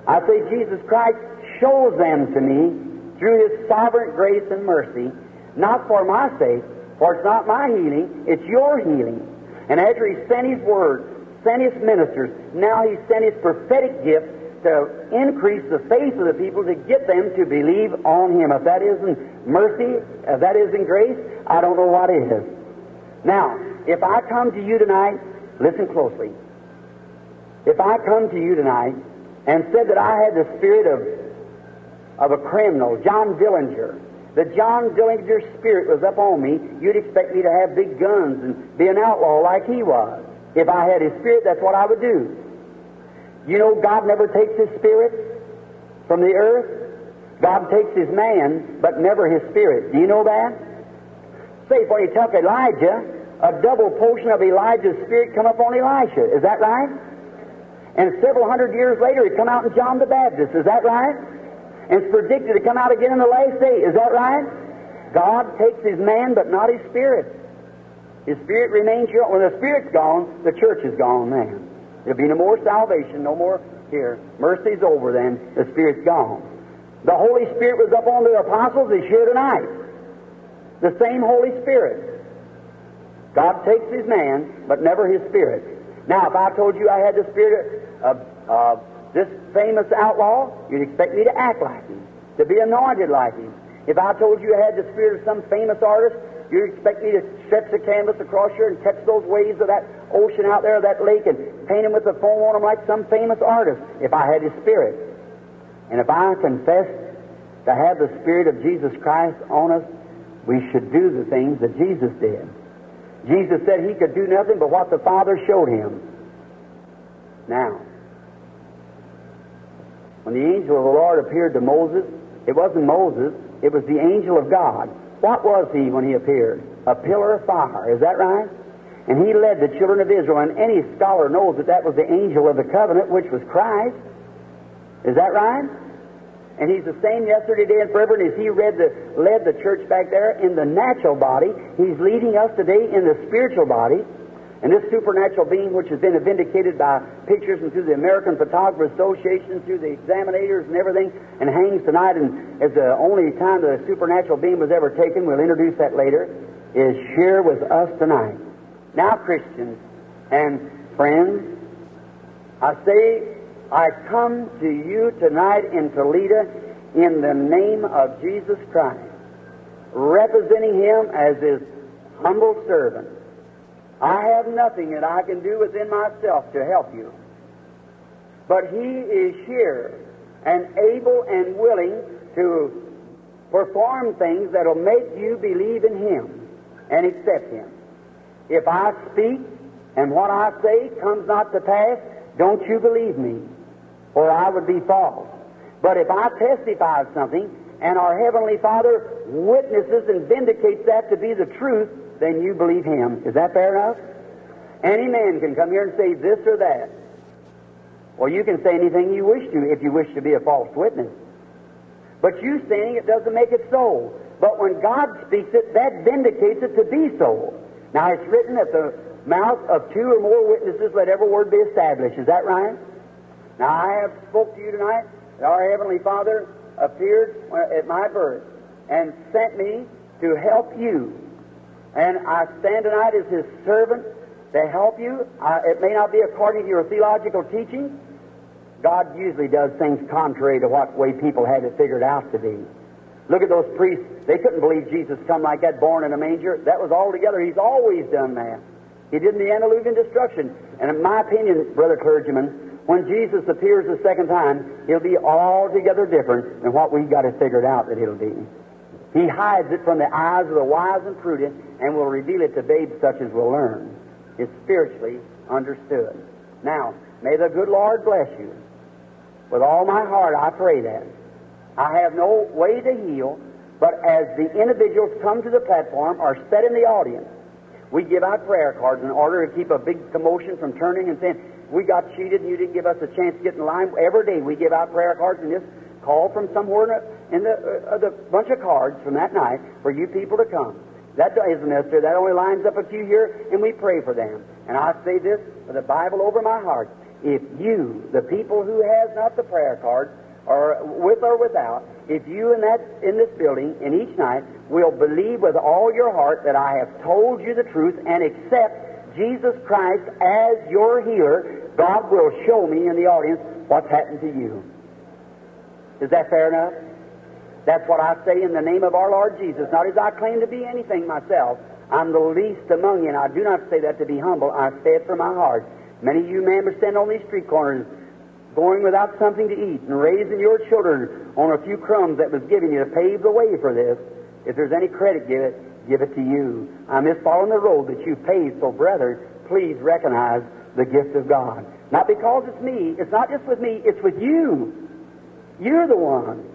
I say Jesus Christ shows them to me through His sovereign grace and mercy, not for my sake, for it's not my healing, it's your healing. And after He sent His Word, sent His ministers. Now He sent His prophetic gift to increase the faith of the people to get them to believe on Him. If that isn't mercy, if that isn't grace, I don't know what is. Now, if I come to you tonight, listen closely. If I come to you tonight and said that I had the spirit of, of a criminal, John Dillinger, the John Dillinger spirit was up on me, you'd expect me to have big guns and be an outlaw like he was. If I had His Spirit, that's what I would do. You know, God never takes His Spirit from the earth. God takes His man, but never His Spirit. Do you know that? Say, for He took Elijah, a double portion of Elijah's Spirit come upon Elisha. Is that right? And several hundred years later, it come out in John the Baptist. Is that right? And it's predicted to come out again in the last day. Is that right? God takes His man, but not His Spirit. His Spirit remains here. When the Spirit's gone, the church is gone then. There'll be no more salvation, no more here. Mercy's over then. The Spirit's gone. The Holy Spirit was up on the apostles is here tonight. The same Holy Spirit. God takes His man, but never His Spirit. Now, if I told you I had the Spirit of, of this famous outlaw, you'd expect me to act like him, to be anointed like him. If I told you I had the Spirit of some famous artist, you expect me to stretch the canvas across here and catch those waves of that ocean out there, of that lake, and paint them with the foam on them like some famous artist, if I had His Spirit. And if I confess to have the Spirit of Jesus Christ on us, we should do the things that Jesus did. Jesus said He could do nothing but what the Father showed Him. Now, When the angel of the Lord appeared to Moses, it wasn't Moses, it was the angel of God. What was he when he appeared? A pillar of fire, is that right? And he led the children of Israel, and any scholar knows that that was the angel of the covenant, which was Christ. Is that right? And he's the same yesterday, today, and forever. And as he read the, led the church back there in the natural body, he's leading us today in the spiritual body. And this supernatural being, which has been vindicated by pictures and through the American Photographer Association, through the examinators and everything, and hangs tonight, and as the only time the supernatural being was ever taken, we'll introduce that later, is here with us tonight. Now, Christians and friends, I say, I come to you tonight in Toledo in the name of Jesus Christ, representing Him as His humble servant. I have nothing that I can do within myself to help you, but He is here and able and willing to perform things that will make you believe in Him and accept Him. If I speak and what I say comes not to pass, don't you believe me, or I would be false. But if I testify of something, and our Heavenly Father witnesses and vindicates that to be the truth, then you believe Him. Is that fair enough? Any man can come here and say this or that. Well, you can say anything you wish to if you wish to be a false witness. But you saying it doesn't make it so. But when God speaks it, that vindicates it to be so. Now, it's written that the mouth of two or more witnesses, let every word be established. Is that right? Now, I have spoke to you tonight that our Heavenly Father appeared at my birth and sent me to help you. And I stand tonight as His servant to help you. I, it may not be according to your theological teaching. God usually does things contrary to what way people had it figured out to be. Look at those priests. They couldn't believe Jesus come like that, born in a manger. That was altogether. He's always done that. He did in the Andalusian destruction. And in my opinion, brother clergyman, when Jesus appears the second time, he'll be altogether different than what we've got it figured out that he'll be. He hides it from the eyes of the wise and prudent and will reveal it to babes such as will learn. It's spiritually understood. Now, may the good Lord bless you. With all my heart, I pray that. I have no way to heal, but as the individuals come to the platform or sit in the audience, we give out prayer cards in order to keep a big commotion from turning and saying, we got cheated and you didn't give us a chance to get in line. Every day we give out prayer cards and just call from somewhere in the, uh, the bunch of cards from that night for you people to come. That isn't necessary. That only lines up a few here, and we pray for them. And I say this with the Bible over my heart. If you, the people who has not the prayer cards, or with or without, if you in that in this building, in each night, will believe with all your heart that I have told you the truth and accept Jesus Christ as your healer, God will show me in the audience what's happened to you. Is that fair enough? That's what I say in the name of our Lord Jesus. Not as I claim to be anything myself. I'm the least among you, and I do not say that to be humble. I say it from my heart. Many of you members stand on these street corners going without something to eat and raising your children on a few crumbs that was given you to pave the way for this. If there's any credit, give it, give it to you. I'm just following the road that you paved, so brethren, please recognize the gift of God. Not because it's me, it's not just with me, it's with you. You're the one.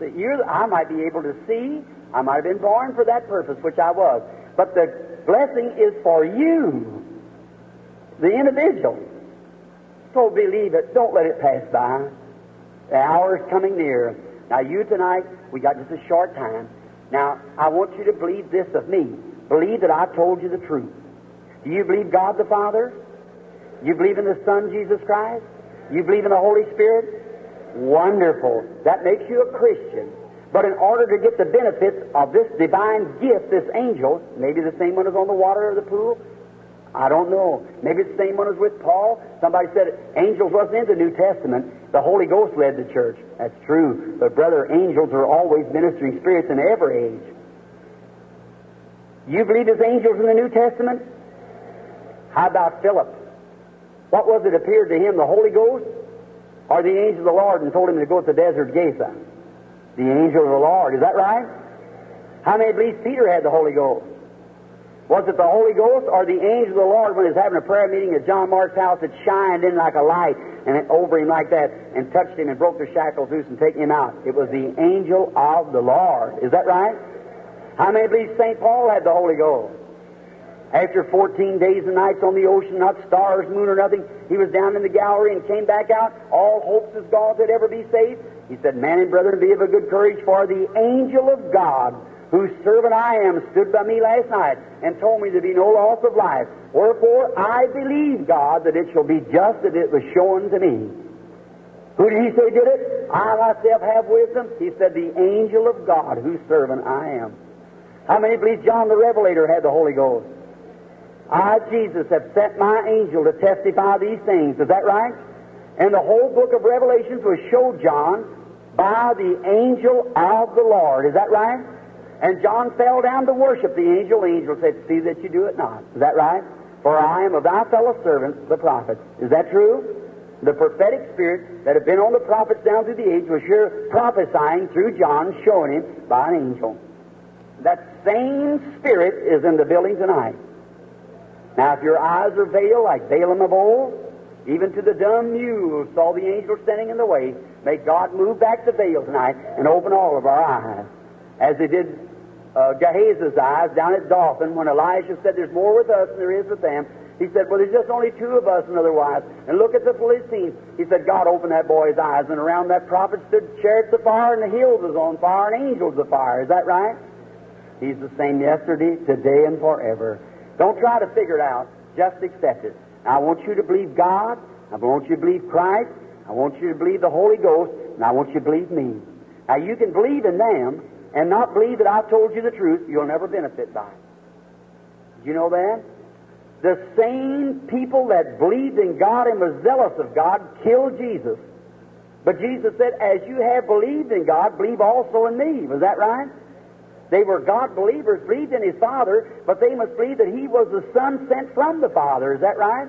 That you're. The, I might be able to see, I might have been born for that purpose, which I was, but the blessing is for you, the individual. So believe it. Don't let it pass by. The hour is coming near. Now, you tonight, we got just a short time. Now, I want you to believe this of me. Believe that I told you the truth. Do you believe God the Father? You believe in the Son, Jesus Christ? You believe in the Holy Spirit? Wonderful. That makes you a Christian. But in order to get the benefits of this divine gift, this angel, maybe the same one is on the water or the pool, I don't know. Maybe it's the same one as with Paul. Somebody said angels wasn't in the New Testament. The Holy Ghost led the church. That's true. But, brother, angels are always ministering spirits in every age. You believe there's angels in the New Testament? How about Philip? What was it appeared to him, the Holy Ghost or the angel of the Lord, and told him to go to the desert Gaza? The angel of the Lord. Is that right? How many believe Peter had the Holy Ghost? Was it the Holy Ghost or the angel of the Lord when he was having a prayer meeting at John Mark's house that shined in like a light and went over him like that and touched him and broke the shackles loose and taken him out? It was the angel of the Lord. Is that right? How many believe Saint Paul had the Holy Ghost? After fourteen days and nights on the ocean, not stars, moon, or nothing, he was down in the gallery and came back out. All hopes as God that ever be saved. He said, "Man and brethren, be of a good courage, for the angel of God, whose servant I am, stood by me last night and told me there be no loss of life. Wherefore I believe, God, that it shall be just that it was shown to me." Who did he say did it? "I myself have wisdom." He said, "The angel of God, whose servant I am." How many believe John the Revelator had the Holy Ghost? "I, Jesus, have sent my angel to testify these things." Is that right? And the whole book of Revelations was showed John by the angel of the Lord. Is that right? And John fell down to worship the angel. The angel said, "See that you do it not." Is that right? "For I am of thy fellow servants, the prophets." Is that true? The prophetic spirit that had been on the prophets down through the age was sure prophesying through John, showing him by an angel. That same spirit is in the building tonight. Now, if your eyes are veiled like Balaam of old, even to the dumb mule saw the angel standing in the way. May God move back the veil tonight and open all of our eyes, as He did uh, Gehazi's eyes down at Dothan when Elijah said, "There's more with us than there is with them." He said, "Well, there's just only two of us and otherwise. And look at the Philistines." He said, God opened that boy's eyes, and around that prophet stood chariots of fire, and the hills was on fire, and angels of fire. Is that right? He's the same yesterday, today, and forever. Don't try to figure it out. Just accept it. I want you to believe God. I want you to believe Christ. I want you to believe the Holy Ghost. And I want you to believe me. Now, you can believe in them and not believe that I've told you the truth. You'll never benefit by it. Do you know that? The same people that believed in God and were zealous of God killed Jesus. But Jesus said, "As you have believed in God, believe also in me." Was that right? They were God believers, believed in His Father, but they must believe that He was the Son sent from the Father. Is that right?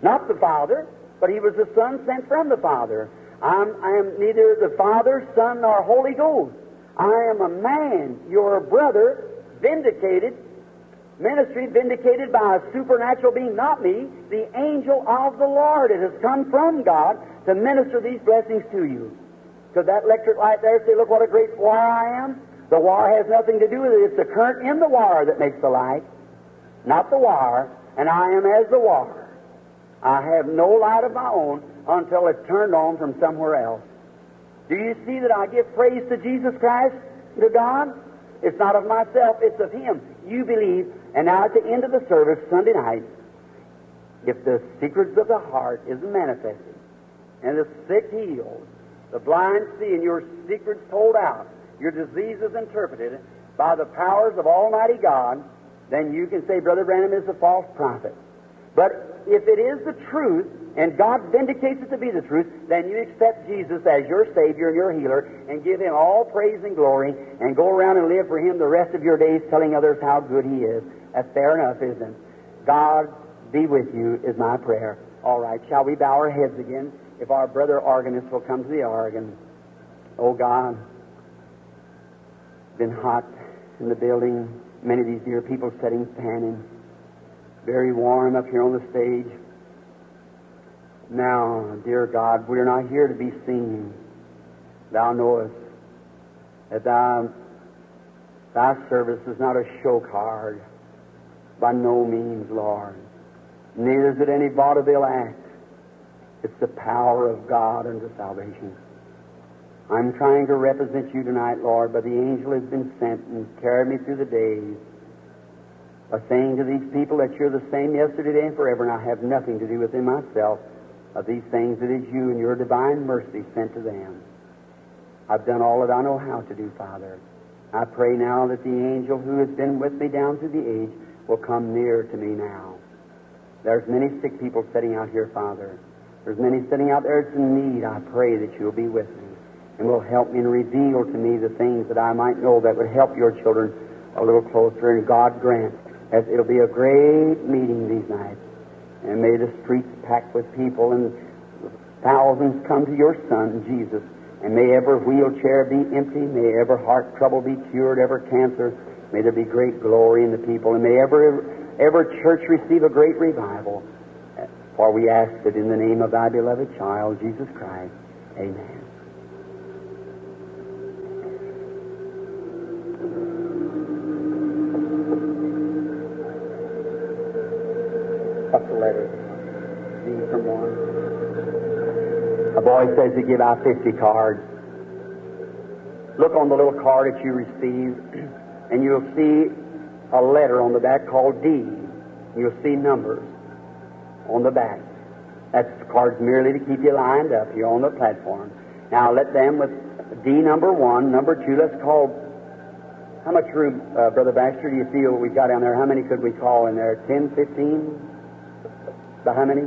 Not the Father, but He was the Son sent from the Father. I'm, I am neither the Father, Son, nor Holy Ghost. I am a man, your brother, vindicated, ministry vindicated by a supernatural being, not me, the angel of the Lord. It has come from God to minister these blessings to you. Could that electric light there say, "Look what a great wire I am"? The wire has nothing to do with it. It's the current in the wire that makes the light, not the wire. And I am as the wire. I have no light of my own until it's turned on from somewhere else. Do you see that I give praise to Jesus Christ, to God? It's not of myself, it's of Him. You believe. And now at the end of the service Sunday night, if the secrets of the heart isn't manifested, and the sick healed, the blind see, and your secrets told out, your disease is interpreted by the powers of Almighty God, then you can say, "Brother Branham is a false prophet." But if it is the truth, and God vindicates it to be the truth, then you accept Jesus as your Savior and your healer, and give Him all praise and glory, and go around and live for Him the rest of your days, telling others how good He is. That's fair enough, isn't it? God be with you is my prayer. All right, shall we bow our heads again? If our brother organist will come to the organ. Oh, God. Been hot in the building. Many of these dear people sitting, panning. Very warm up here on the stage. Now, dear God, we are not here to be seen. Thou knowest that thy, thy service is not a show card, by no means, Lord. Neither is it any vaudeville act. It's the power of God unto salvation. I'm trying to represent you tonight, Lord, but the angel has been sent and carried me through the days by saying to these people that you're the same yesterday, today, and forever, and I have nothing to do within myself of these things. It is you and your divine mercy sent to them. I've done all that I know how to do, Father. I pray now that the angel who has been with me down through the age will come near to me now. There's many sick people sitting out here, Father. There's many sitting out there that's in need. I pray that you'll be with me, and will help me and reveal to me the things that I might know that would help your children a little closer. And God grant that it'll be a great meeting these nights. And may the streets packed with people and thousands come to your Son, Jesus. And may every wheelchair be empty. May every heart trouble be cured, every cancer. May there be great glory in the people, and may every, every church receive a great revival. For we ask it in the name of thy beloved child, Jesus Christ. Amen. What's the letter? D from one. A boy says to give out fifty cards. Look on the little card that you receive, and you'll see a letter on the back called D. You'll see numbers on the back. That's the cards merely to keep you lined up here on the platform. Now let them with D number one, number two, let's call. How much room, uh, Brother Baxter, do you feel we've got down there? How many could we call in there? Ten, fifteen? About how many?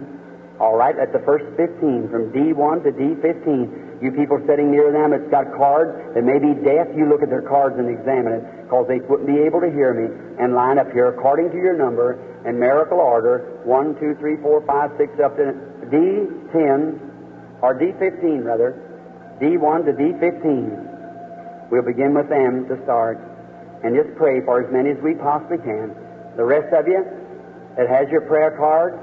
All right, that's the first fifteen, from D one to D fifteen. You people sitting near them, it's got cards that may be deaf. You look at their cards and examine it, because they wouldn't be able to hear me, and line up here according to your number in miracle order, one, two, three, four, five, six, up to D ten, or D fifteen, rather, D one to D fifteen. We'll begin with them to start, and just pray for as many as we possibly can. The rest of you that has your prayer card,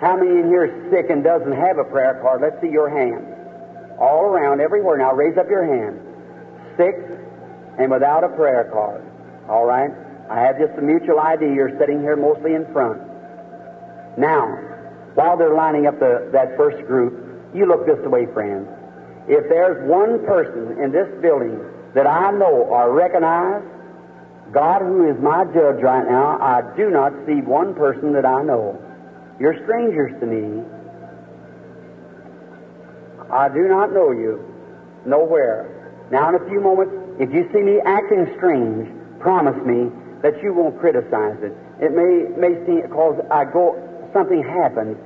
how many in here is sick and doesn't have a prayer card? Let's see your hand. All around, everywhere. Now raise up your hand. Sick and without a prayer card. All right? I have just a mutual I D. You're sitting here mostly in front. Now, while they're lining up the, that first group, you look this way, friends. If there's one person in this building that I know or recognize, God, who is my judge right now, I do not see one person that I know. You're strangers to me. I do not know you. Nowhere. Now, in a few moments, if you see me acting strange, promise me that you won't criticize it. It may, may seem, because I go, something happens.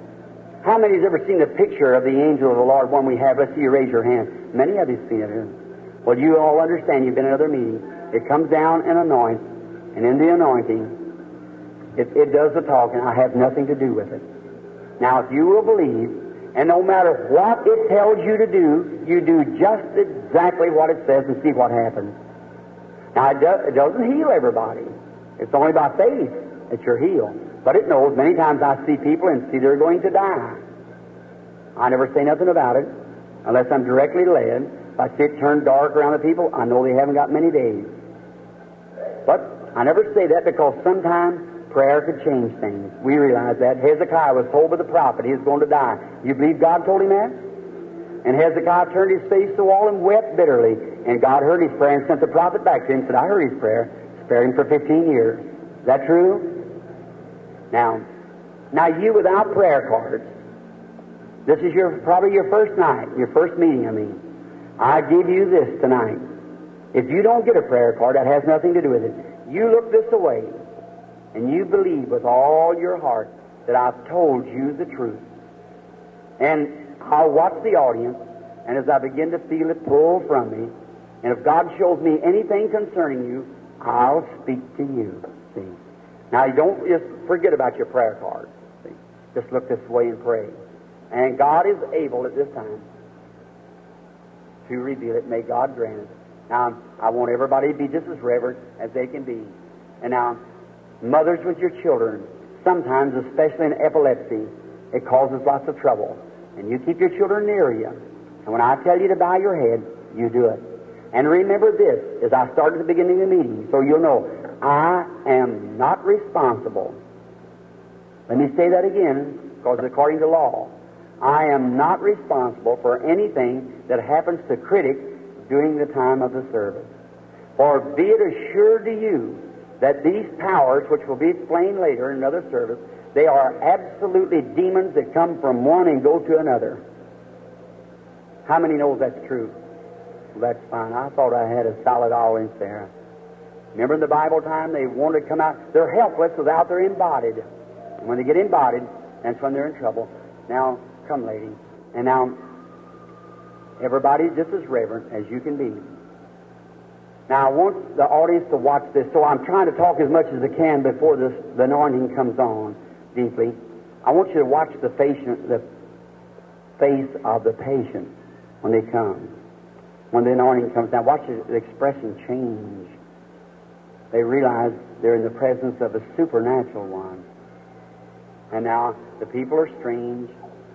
How many has ever seen the picture of the angel of the Lord, one we have? Let's see you raise your hand. Many of you seen it. Well, you all understand. You've been in other meetings. It comes down and anoints, and in the anointing, it, it does the talking. I have nothing to do with it. Now, if you will believe, and no matter what it tells you to do, you do just exactly what it says and see what happens. Now, it, do, it doesn't heal everybody. It's only by faith that you're healed. But it knows. Many times I see people and see they're going to die. I never say nothing about it unless I'm directly led. If I see it turn dark around the people, I know they haven't got many days. But I never say that, because sometimes prayer could change things. We realize that. Hezekiah was told by the prophet he was going to die. You believe God told him that? And Hezekiah turned his face to the wall and wept bitterly. And God heard his prayer and sent the prophet back to him and said, I heard his prayer. Spare him for fifteen years. Is that true? Now, now you without prayer cards, this is your probably your first night, your first meeting, I mean. I give you this tonight. If you don't get a prayer card, that has nothing to do with it. You look this away, and you believe with all your heart that I've told you the truth. And I'll watch the audience, and as I begin to feel it pull from me, and if God shows me anything concerning you, I'll speak to you. See? Now, you don't just forget about your prayer card. See? Just look this way and pray. And God is able at this time to reveal it. May God grant it. Now, I want everybody to be just as reverent as they can be. And now, mothers with your children, sometimes, especially in epilepsy, it causes lots of trouble. And you keep your children near you. And when I tell you to bow your head, you do it. And remember this, as I started at the beginning of the meeting, so you'll know, I am not responsible. Let me say that again, because according to law, I am not responsible for anything that happens to critics during the time of the service. For be it assured to you that these powers, which will be explained later in another service, they are absolutely demons that come from one and go to another. How many knows that's true? Well, that's fine. I thought I had a solid audience there. Remember in the Bible time, they wanted to come out. They're helpless without they're embodied. And when they get embodied, that's when they're in trouble. Now, come, lady. And now, everybody's just as reverent as you can be. Now, I want the audience to watch this, so I'm trying to talk as much as I can before this, the anointing comes on deeply. I want you to watch the, patient, the face of the patient when they come. When the anointing comes down, watch the expression change. They realize they're in the presence of a supernatural one. And now the people are strange.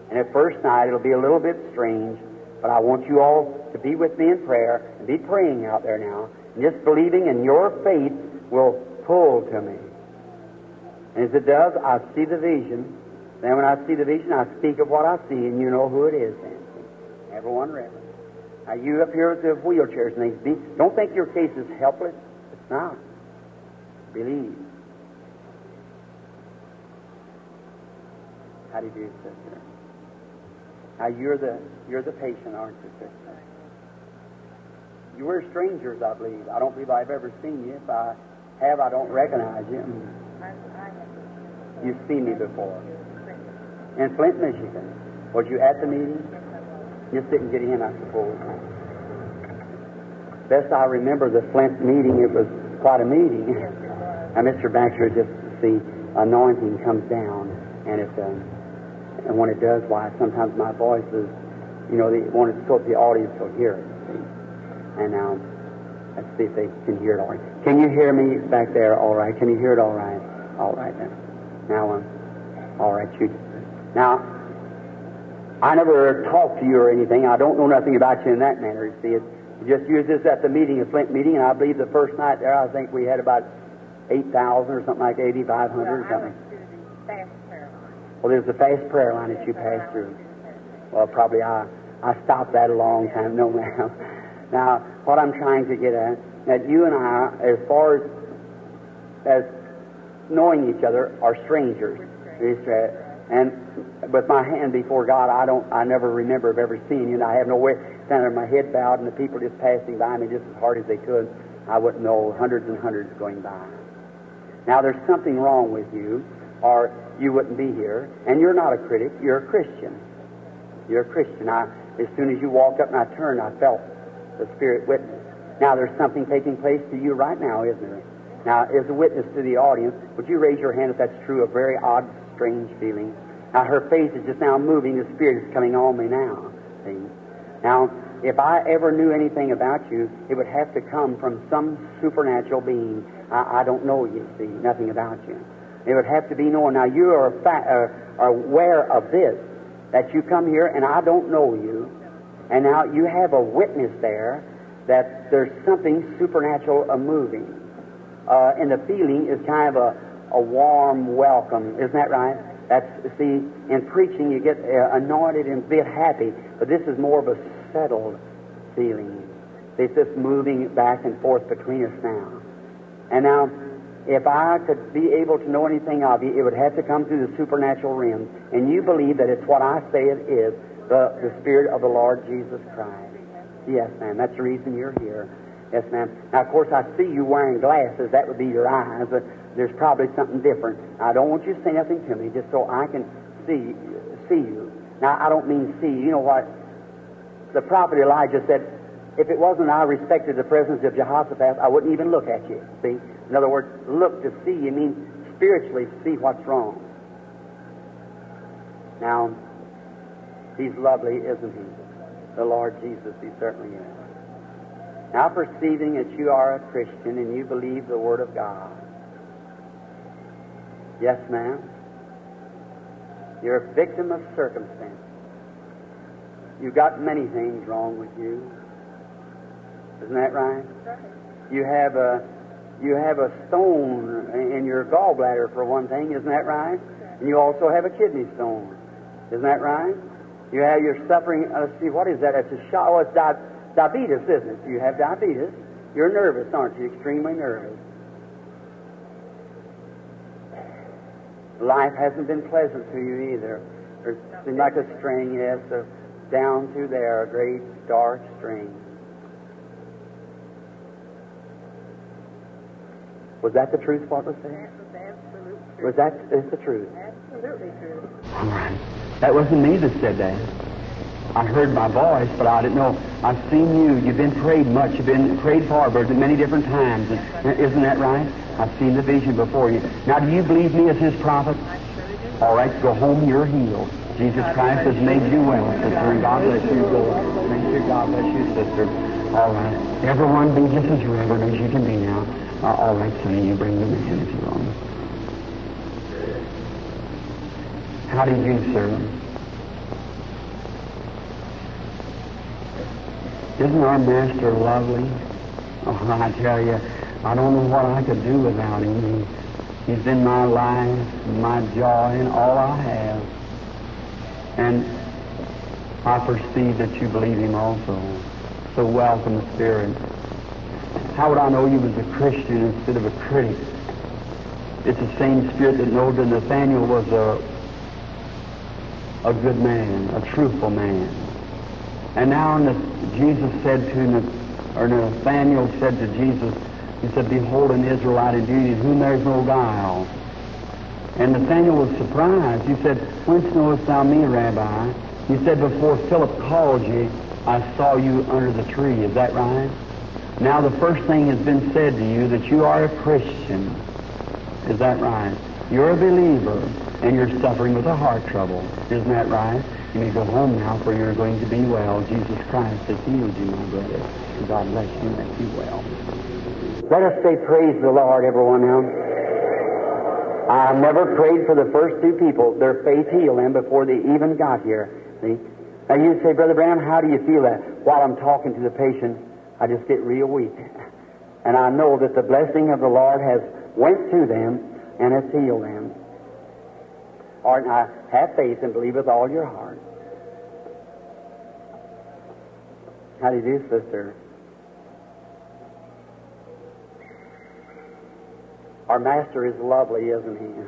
And at first night it'll be a little bit strange, but I want you all to be with me in prayer and be praying out there now. And just believing in your faith will pull to me. And as it does, I see the vision. Then when I see the vision, I speak of what I see, and you know who it is then. Everyone reverent. Now, you up here with the wheelchairs and things, don't think your case is helpless. It's not. Believe. How do you do, sister? Now, you're the, you're the patient, aren't you, sister? You were strangers, I believe. I don't believe I've ever seen you. If I have, I don't recognize you. You've seen me before. In Flint, Michigan. Was you at the meeting? Just didn't get in, I suppose. Best I remember the Flint meeting, it was quite a meeting. And Mister Baxter, just the anointing comes down, and it's um, and when it does, why sometimes my voice is, you know, they want it so the audience will hear it. See? And now, um, let's see if they can hear it all right. Can you hear me back there? All right. Can you hear it all right? All right then. Now, um, all right, you. Now, I never talked to you or anything. I don't know nothing about you in that manner. You see, it just used this at the meeting, a Flint meeting, and I believe the first night there, I think we had about eight thousand or something like eighty-five hundred or something. Well, there's a fast prayer line that you passed through. Well, probably I I stopped that a long time. No, ma'am. Now, what I'm trying to get at that you and I, as far as as knowing each other, are strangers. And with my hand before God, I don't, I never remember of ever seeing you, and I have no way, standing with my head bowed, and the people just passing by me just as hard as they could. I wouldn't know, hundreds and hundreds going by. Now, there's something wrong with you, or you wouldn't be here, and you're not a critic, you're a Christian. You're a Christian. I, as soon as you walked up and I turned, I felt the Spirit witness. Now, there's something taking place to you right now, isn't there? Now, as a witness to the audience, would you raise your hand if that's true? A very odd, strange feeling. Now, her face is just now moving. The Spirit is coming on me now. See? Now, if I ever knew anything about you, it would have to come from some supernatural being. I, I don't know you, see, nothing about you. It would have to be known. Now, you are, fa- uh, are aware of this, that you come here and I don't know you, and now you have a witness there that there's something supernatural a moving. Uh, and the feeling is kind of a, a warm welcome. Isn't that right? That's, see, in preaching you get uh, anointed and a bit happy, but this is more of a settled feeling. It's just moving back and forth between us now. And now, if I could be able to know anything of you, it would have to come through the supernatural realm. And you believe that it's what I say it is, the, the Spirit of the Lord Jesus Christ. Yes, ma'am. That's the reason you're here. Yes, ma'am. Now, of course, I see you wearing glasses. That would be your eyes, but there's probably something different. I don't want you to say nothing to me, just so I can see see you. Now, I don't mean see. You know what? The prophet Elijah said, if it wasn't I respected the presence of Jehoshaphat, I wouldn't even look at you. See? In other words, look to see. You mean spiritually see what's wrong. Now, he's lovely, isn't he? The Lord Jesus, he certainly is. Now, perceiving that you are a Christian and you believe the Word of God. Yes, ma'am. You're a victim of circumstance. You've got many things wrong with you. Isn't that right? Right. You have a you have a stone in your gallbladder for one thing. Isn't that right? Right. And you also have a kidney stone. Isn't that right? You have your suffering. Uh, let's see, what is that? It's a shot. Oh, it's di- diabetes, isn't it? You have diabetes. You're nervous, aren't you? Extremely nervous. Life hasn't been pleasant to you either. There's been like a string, yes, uh, down through there, a great dark string. Was that the truth, what was said? Was that it's the truth? Absolutely true. All right. That wasn't me that said that. I heard my voice, but I didn't know. I've seen you. You've been prayed much. You've been prayed for many different times. And, isn't that right? I've seen the vision before you. Now, do you believe me as his prophet? I surely do. All right, go home. You're healed. Jesus Christ has made you well, sister. And God bless you, Lord. Thank you. God bless you, sister. All right. Everyone be just as reverent as you can be now. Uh, all right, son, you bring the man, if you will. How did you serve? Isn't our Master lovely? Oh, I tell you, I don't know what I could do without him. He's been my life, my joy, and all I have. And I perceive that you believe him also. So welcome the Spirit. How would I know you was a Christian instead of a critic? It's the same Spirit that knowed that Nathaniel was a a good man, a truthful man. And now Jesus said to, or Nathaniel said to Jesus, he said, "Behold an Israelite indeed, in whom there is no guile." And Nathaniel was surprised. He said, "Whence knowest thou me, Rabbi?" He said, "Before Philip called you, I saw you under the tree." Is that right? Now the first thing has been said to you that you are a Christian. Is that right? You're a believer, and you're suffering with a heart trouble. Isn't that right? You need to go home now, for you're going to be well. Jesus Christ has healed you, my brother. And God bless you and make you well. Let us say praise the Lord, everyone now. I've never prayed for the first two people. Their faith healed them before they even got here. See? Now you say, "Brother Brannan, how do you feel that?" While I'm talking to the patient, I just get real weak. And I know that the blessing of the Lord has went to them, and it's healed them. Or I have faith and believe with all your heart. How do you do, sister? Our Master is lovely, isn't he?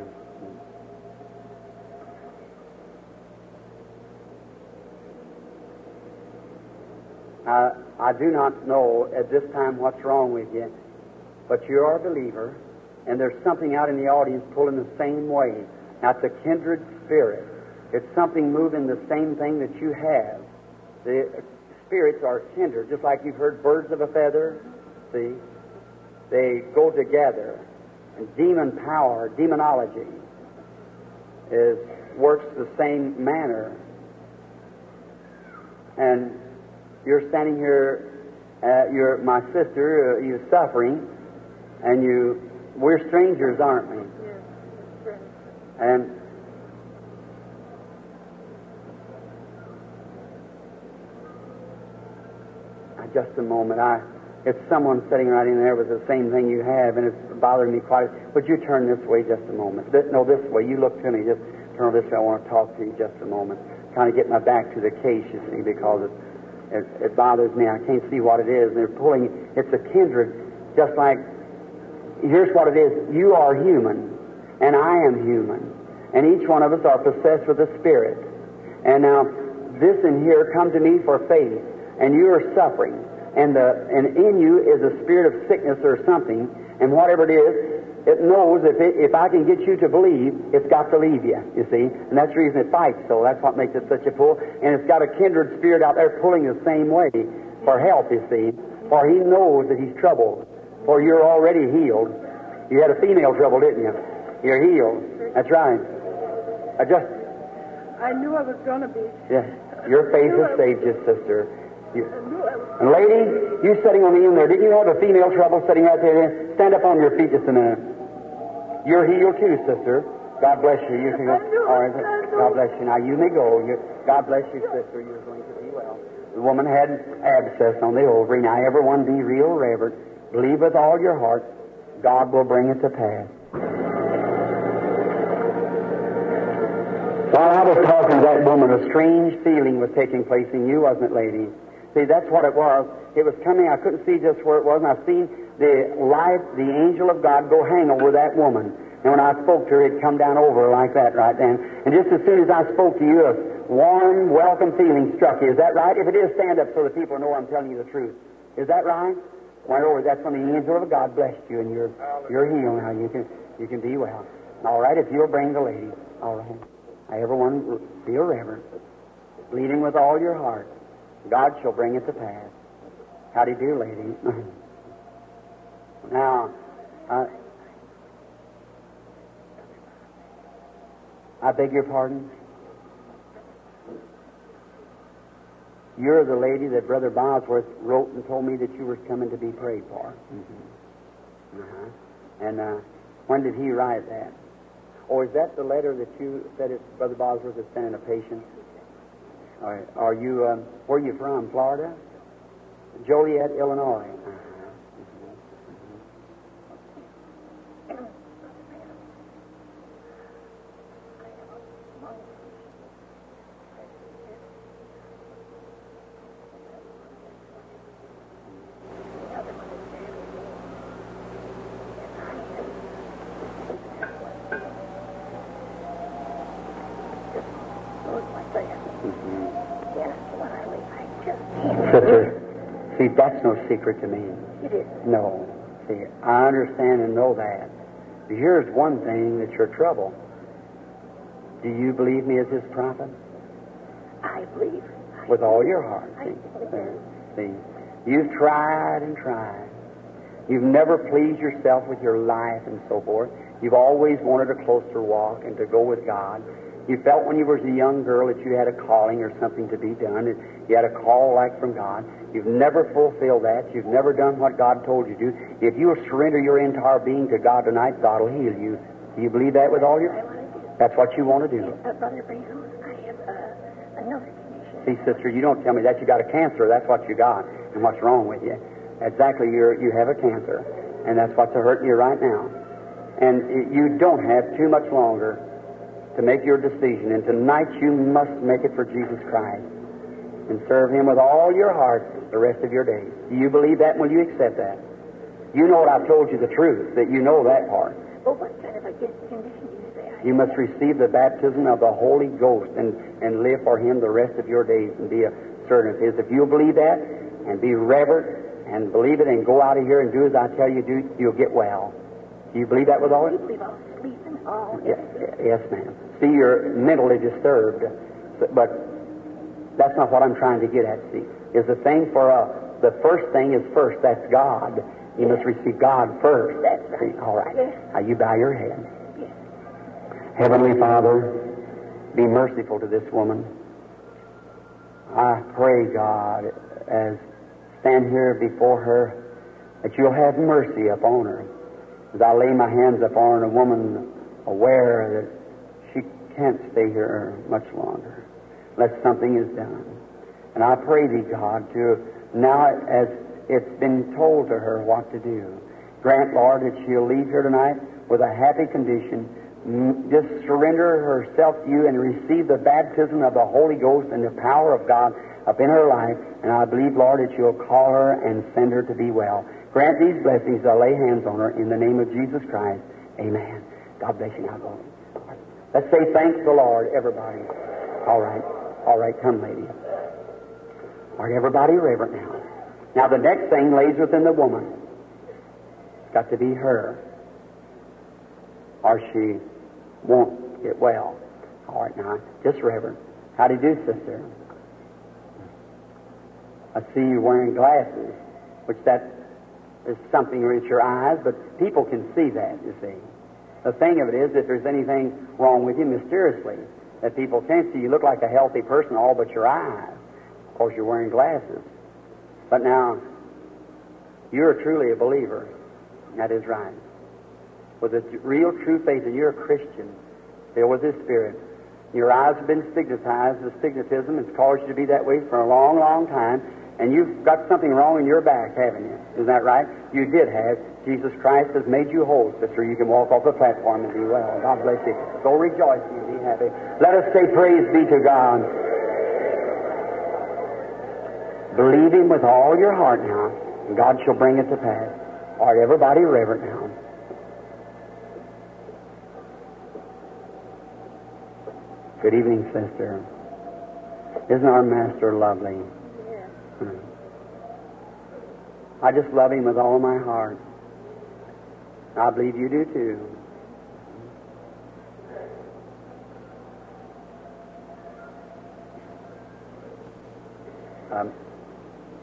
I, I do not know at this time what's wrong with you, but you are a believer. And there's something out in the audience pulling the same way. That's a kindred spirit. It's something moving the same thing that you have. The spirits are kindred, just like you've heard birds of a feather. See? They go together. And demon power, demonology, is works the same manner. And you're standing here, uh, you're my sister, uh, you're suffering, and you... We're strangers, aren't we? Yes. Yes. And uh, just a moment. I, it's someone sitting right in there with the same thing you have, and it's bothering me quite. Would you turn this way just a moment? This, no, this way. You look to me. Just turn this way. I want to talk to you just a moment. Kind of get my back to the case, you see, because it, it, it bothers me. I can't see what it is. They're pulling. It's a kindred, just like. Here's what it is. You are human, and I am human. And each one of us are possessed with the Spirit. And now, this in here, come to me for faith, and you are suffering. And, the, and in you is a spirit of sickness or something, and whatever it is, it knows if, it, if I can get you to believe, it's got to leave you, you see. And that's the reason it fights, so that's what makes it such a pull. And it's got a kindred spirit out there pulling the same way for help, you see. For he knows that he's troubled. For you're already healed. You had a female trouble, didn't you? You're healed. That's right. I just. I knew I was going to be. Yes. Your faith has saved you, sister. You... I knew I was. And lady, you sitting on the end there. Didn't you have a female trouble sitting out there? Stand up on your feet just a minute. You're healed too, sister. God bless you. You can go. All right. God bless you. Now you may go. You... God bless you, sister. You're going to be well. The woman had abscess on the ovary. Now everyone be real reverent. Believe with all your heart, God will bring it to pass. While I was talking to that woman, a strange feeling was taking place in you, wasn't it, lady? See, that's what it was. It was coming. I couldn't see just where it was, and I seen the light, the angel of God, go hang over that woman. And when I spoke to her, it come down over her like that right then. And just as soon as I spoke to you, a warm, welcome feeling struck you. Is that right? If it is, stand up so the people know I'm telling you the truth. Is that right? Went over. That's when the angel of God blessed you, and you're you're healed now. You can you can be well. All right, if you'll bring the lady. All right. Now, everyone, be a reverent, bleeding with all your heart. God shall bring it to pass. How do you do, lady? Now, uh, I beg your pardon. You're the lady that Brother Bosworth wrote and told me that you were coming to be prayed for. Mm-hmm. Uh-huh. And uh, when did he write that? Or is that the letter that you said it, Brother Bosworth is sending a patient? Or are you, um, where are you from, Florida? Joliet, Illinois. Uh-huh. Mm-hmm. Mm-hmm. That's no secret to me. It is. No. See, I understand and know that. Here's one thing that's your trouble. Do you believe me as his prophet? I believe. I With believe. all your heart. See? see, you've tried and tried. You've never pleased yourself with your life and so forth. You've always wanted a closer walk and to go with God. You felt when you were a young girl that you had a calling or something to be done, and you had a call like from God. You've never fulfilled that. You've never done what God told you to do. If you'll surrender your entire being to God tonight, God will heal you. Do you believe that with all your... That's what you want to do. See, sister, you don't tell me that you got a cancer. That's what you got, and what's wrong with you. Exactly, you're, you have a cancer, and that's what's hurting you right now. And you don't have too much longer to make your decision, and tonight you must make it for Jesus Christ and serve Him with all your heart the rest of your days. Do you believe that? Will you accept that? You know what I've told you, the truth, that you know that part. Well, what kind of a condition do you say? You must receive the baptism of the Holy Ghost and, and live for Him the rest of your days and be a servant of His. If you'll believe that and be reverent and believe it and go out of here and do as I tell you to do, you'll get well. Do you believe that with all of it? Oh, yes, yes, ma'am. See, you're mentally disturbed, but that's not what I'm trying to get at. See, is the thing for us. The first thing is first. That's God. You yes. must receive God first. That's right. See, all right. Yes. Now you bow your head. Yes. Heavenly Father, be merciful to this woman. I pray, God, as stand here before her, that you'll have mercy upon her. As I lay my hands upon her, and a woman aware that she can't stay here much longer unless something is done. And I pray thee, God, to now as it's been told to her what to do, grant, Lord, that she'll leave here tonight with a happy condition. Just surrender herself to you and receive the baptism of the Holy Ghost and the power of God up in her life. And I believe, Lord, that you'll call her and send her to be well. Grant these blessings. I lay hands on her in the name of Jesus Christ. Amen. God bless you now, God. Let's say thanks to the Lord, everybody. All right. All right, come, lady. All right, everybody reverent now. Now, the next thing lays within the woman. It's got to be her, or she won't get well. All right, now, just reverent. How do you do, sister? I see you wearing glasses, which that is something with your eyes, but people can see that, you see. The thing of it is, if there's anything wrong with you mysteriously that people can't see, you look like a healthy person all but your eyes. Of course, you're wearing glasses. But now, you're truly a believer. That is right. With a real, true faith, and you're a Christian, filled with His Spirit. Your eyes have been stigmatized. The stigmatism has caused you to be that way for a long, long time. And you've got something wrong in your back, haven't you? Isn't that right? You did have. Jesus Christ has made you whole, sister. You can walk off the platform and be well. God bless you. Go rejoice and be happy. Let us say praise be to God. Believe Him with all your heart now, and God shall bring it to pass. All right, everybody reverent now. Good evening, sister. Isn't our Master lovely? I just love Him with all my heart. I believe you do too. Um,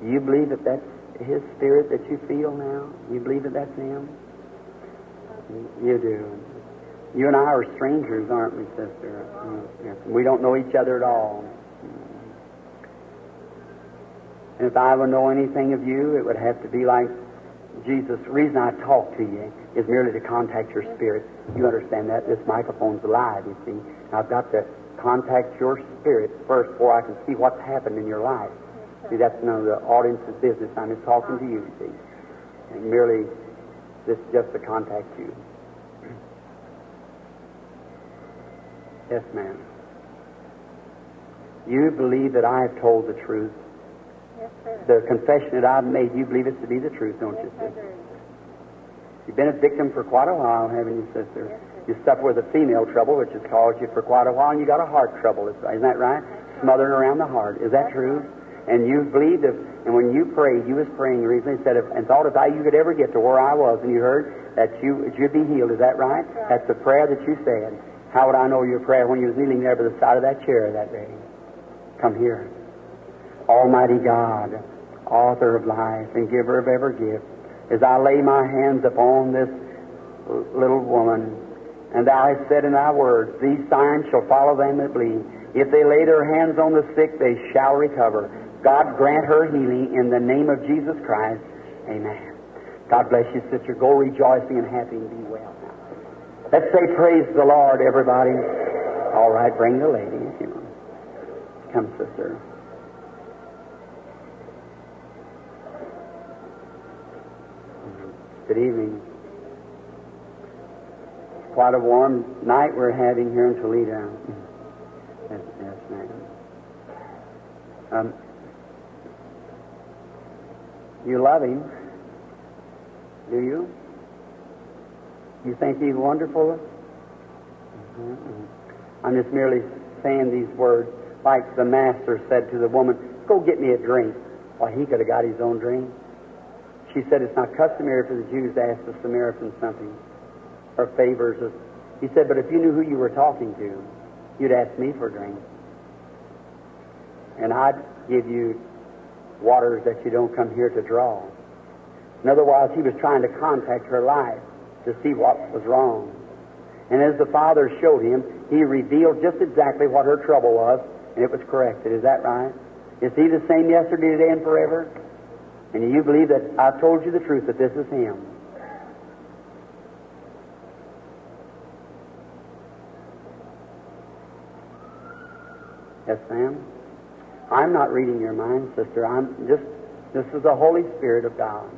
you believe that that's His Spirit that you feel now? You believe that that's Him? You do. You and I are strangers, aren't we, sister? We don't know each other at all. And if I will know anything of you, it would have to be like Jesus. The reason I talk to you is merely to contact your spirit. You understand that? This microphone's alive, you see. I've got to contact your spirit first before I can see what's happened in your life. See, that's none of the audience's business. I'm just talking to you, you see. And merely, this is just to contact you. Yes, ma'am. You believe that I have told the truth. Yes, sir. The confession that I've made, you believe it to be the truth, don't yes, you, sister? You've been a victim for quite a while, haven't you, sister? Yes, sir. You suffer with a female trouble, which has caused you for quite a while, and you got a heart trouble. Isn't that right? Smothering around the heart. Is that true? And you believed, if, and when you prayed, you was praying recently, said, if, and thought if I, you could ever get to where I was, and you heard that you you'd be healed. Is that right? Right? That's the prayer that you said. How would I know your prayer when you was kneeling there by the side of that chair that day? Come here. Almighty God, author of life and giver of every gift, as I lay my hands upon this little woman, and thou hast said in thy words, these signs shall follow them that believe. If they lay their hands on the sick, they shall recover. God grant her healing in the name of Jesus Christ. Amen. God bless you, sister. Go rejoicing and happy and be well. Let's say praise the Lord, everybody. All right, bring the lady if you want. Come, sister. Good evening. Quite a warm night we're having here in Toledo. Yes, yes, ma'am. Um, You love him, do you? You think he's wonderful? Mm-hmm. I'm just merely saying these words like the master said to the woman, go get me a drink. Well, he could have got his own drink. She said it's not customary for the Jews to ask the Samaritan something or favors. He said, but if you knew who you were talking to, you'd ask me for a drink. And I'd give you waters that you don't come here to draw. In other words, he was trying to contact her life to see what was wrong. And as the Father showed him, he revealed just exactly what her trouble was, and it was corrected. Is that right? Is he the same yesterday, today, and forever? And you believe that I've told you the truth, that this is him? Yes, ma'am? I'm not reading your mind, sister. I'm just, this is the Holy Spirit of God.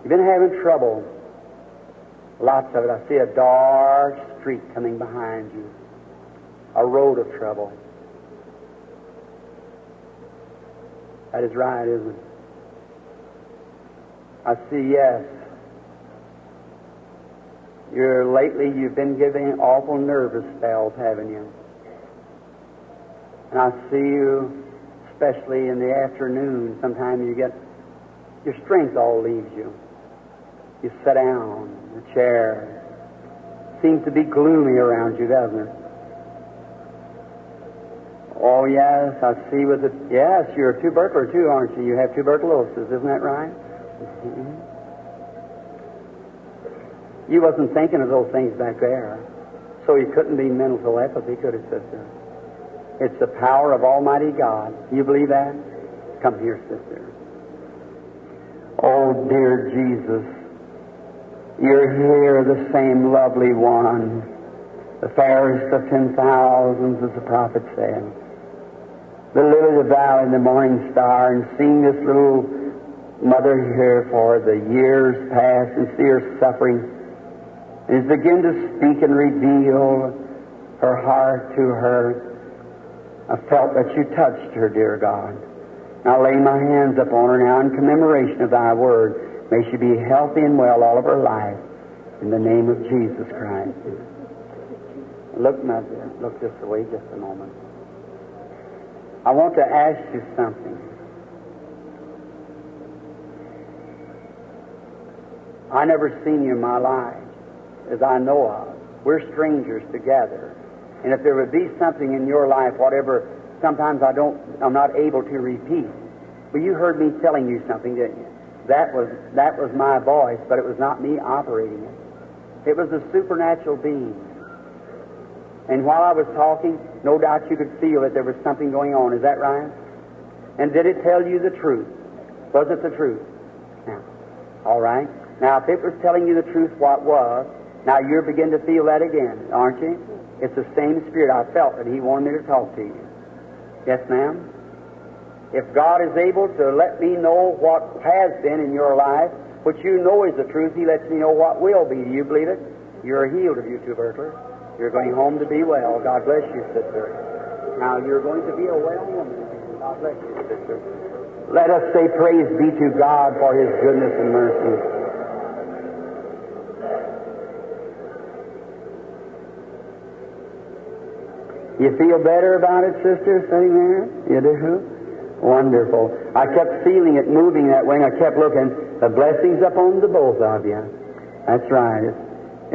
You've been having trouble. Lots of it. I see a dark streak coming behind you. A road of trouble. That is right, isn't it? I see, yes. You're lately, you've been giving awful nervous spells, haven't you? And I see you, especially in the afternoon, sometimes you get, your strength all leaves you. You sit down in a chair. Seems to be gloomy around you, doesn't it? Oh, yes, I see with the, yes, you're a tubercular too, aren't you? You have tuberculosis, isn't that right? Mm-hmm. You wasn't thinking of those things back there, so you couldn't be mental telepathy, could it, sister? It's the power of Almighty God. You believe that? Come here, sister. Oh, dear Jesus, you're here, the same lovely one, the fairest of ten thousands, as the prophet said, the lily of the valley, the morning star, and seeing this little mother here for the years past and see her suffering, is begin to speak and reveal her heart to her. I felt that you touched her, dear God. I lay my hands upon her now in commemoration of thy word. May she be healthy and well all of her life. In the name of Jesus Christ. Look, Mother, look this way just a moment. I want to ask you something. I never seen you in my life, as I know of. We're strangers together. And if there would be something in your life, whatever, sometimes I don't, I'm not able to repeat. But you heard me telling you something, didn't you? That was, that was my voice, but it was not me operating it. It was a supernatural being. And while I was talking, no doubt you could feel that there was something going on. Is that right? And did it tell you the truth? Was it the truth? Now, all right. Now, if it was telling you the truth, what was, now you're beginning to feel that again, aren't you? It's the same Spirit. I felt that He wanted me to talk to you. Yes, ma'am? If God is able to let me know what has been in your life, which you know is the truth, He lets me know what will be. Do you believe it? You're healed of you, tubercular. You're going home to be well. God bless you, sister. Now, you're going to be a well woman. God bless you, sister. Let us say praise be to God for His goodness and mercy. You feel better about it, sister, sitting there? You do? Wonderful. I kept feeling it moving that way, and I kept looking. The blessing's upon the both of you. That's right. It's,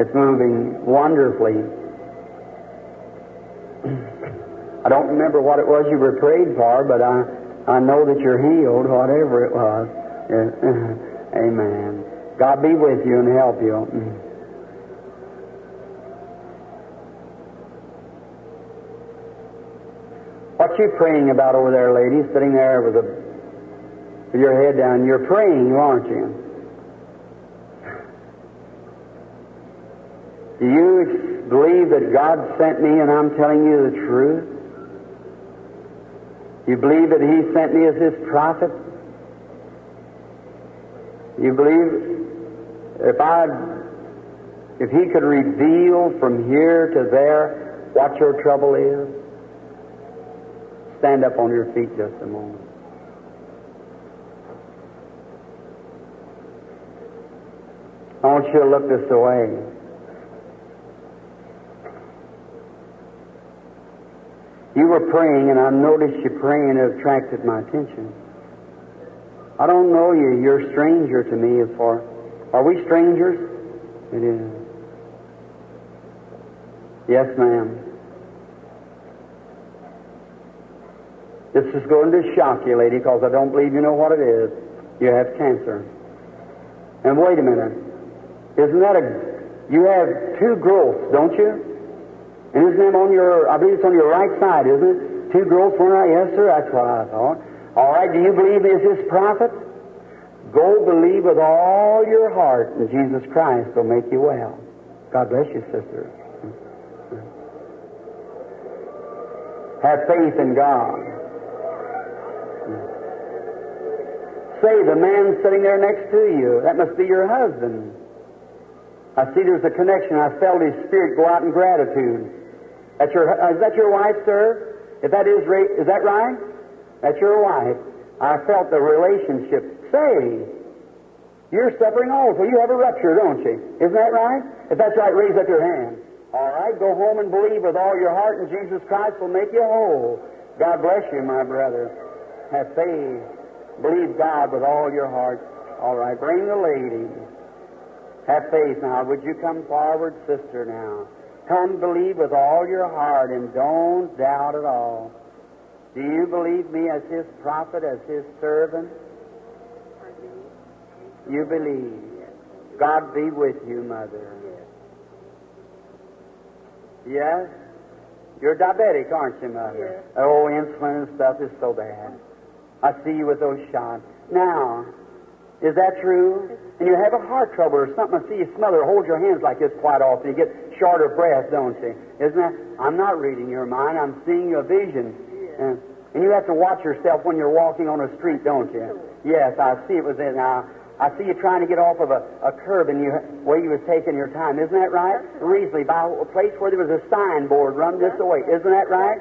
it's moving wonderfully. I don't remember what it was you were prayed for, but I, I know that you're healed, whatever it was. Amen. God be with you and help you. What you praying about over there, lady, sitting there with, a, with your head down? You're praying, aren't you? Do you ex- believe that God sent me and I'm telling you the truth? You believe that He sent me as His prophet? You believe if I, if He could reveal from here to there what your trouble is? Stand up on your feet just a moment. I want you to look this away. You were praying, and I noticed you praying, and it attracted my attention. I don't know you. You're a stranger to me. As far, are we strangers? It is. Yes, ma'am. This is going to shock you, lady, because I don't believe you know what it is. You have cancer. And wait a minute. Isn't that a... You have two growths, don't you? And isn't that on your... I believe it's on your right side, isn't it? Two growths, one right... Yes, sir, that's what I thought. All right, do you believe is this prophet? Go believe with all your heart, and Jesus Christ will make you well. God bless you, sister. Have faith in God. Say, the man sitting there next to you, that must be your husband. I see there's a connection. I felt his spirit go out in gratitude. That's your, is that your wife, sir? If that is, is that right? That's your wife. I felt the relationship. Say, you're suffering also. You have a rupture, don't you? Isn't that right? If that's right, raise up your hand. All right, go home and believe with all your heart, and Jesus Christ will make you whole. God bless you, my brother. Have faith. Believe God with all your heart. All right, bring the lady. Have faith now. Would you come forward, sister, now? Come believe with all your heart and don't doubt at all. Do you believe me as His prophet, as His servant? You believe. God be with you, mother. Yes? You're diabetic, aren't you, mother? Yes. Oh, insulin and stuff is so bad. I see you with those shots. Now, is that true? And you have a heart trouble or something. I see you smother. Hold your hands like this quite often. You get short of breath, don't you? Isn't that? I'm not reading your mind. I'm seeing your vision. And, and you have to watch yourself when you're walking on a street, don't you? Yes, I see it was in. Now, I see you trying to get off of a, a curb and you where you was taking your time. Isn't that right? Reasonably, by a place where there was a signboard, run this away. Isn't that right?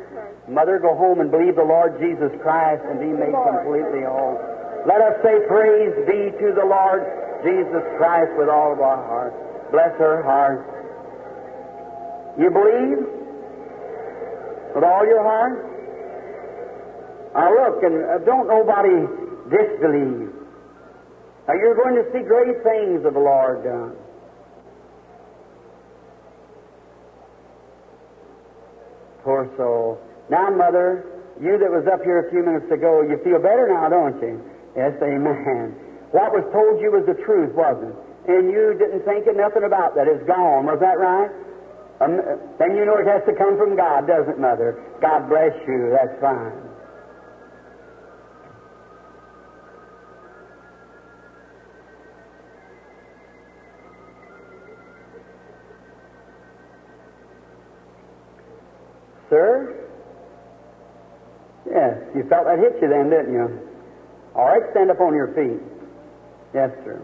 Mother, go home and believe the Lord Jesus Christ and be made completely whole. Let us say praise be to the Lord Jesus Christ with all of our heart. Bless her heart. You believe? With all your heart? Now look, and don't nobody disbelieve. Now, you're going to see great things of the Lord done. Poor soul. Now, Mother, you that was up here a few minutes ago, you feel better now, don't you? Yes, amen. What was told you was the truth, wasn't it? And you didn't think of nothing about that. It's gone. Was that right? Um, then you know it has to come from God, doesn't it, Mother? God bless you. That's fine. sir. Yes, you felt that hit you then, didn't you? All right, stand up on your feet. Yes, sir.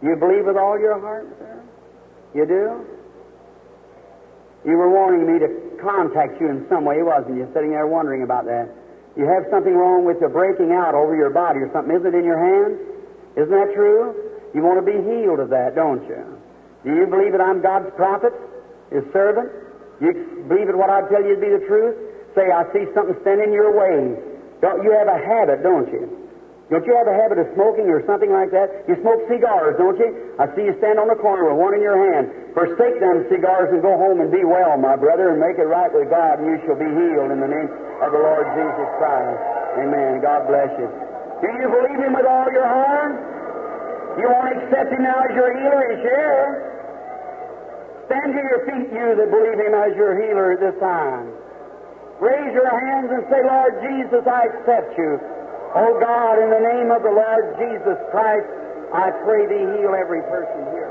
You believe with all your heart, sir? You do? You were wanting me to contact you in some way, wasn't you? Sitting there wondering about that. You have something wrong with your breaking out over your body or something. Is it in your hand? Isn't that true? You want to be healed of that, don't you? Do you believe that I'm God's prophet, His servant? You believe that what I tell you to be the truth? Say, I see something standing in your way. Don't you have a habit, don't you? Don't you have a habit of smoking or something like that? You smoke cigars, don't you? I see you stand on the corner with one in your hand. Forsake them cigars and go home and be well, my brother, and make it right with God, and you shall be healed in the name of the Lord Jesus Christ. Amen. God bless you. Do you believe Him with all your heart? You want to accept Him now as your healer and share? Stand to your feet, you that believe Him as your healer at this time. Raise your hands and say, Lord Jesus, I accept you. Oh, God, in the name of the Lord Jesus Christ, I pray Thee heal every person here.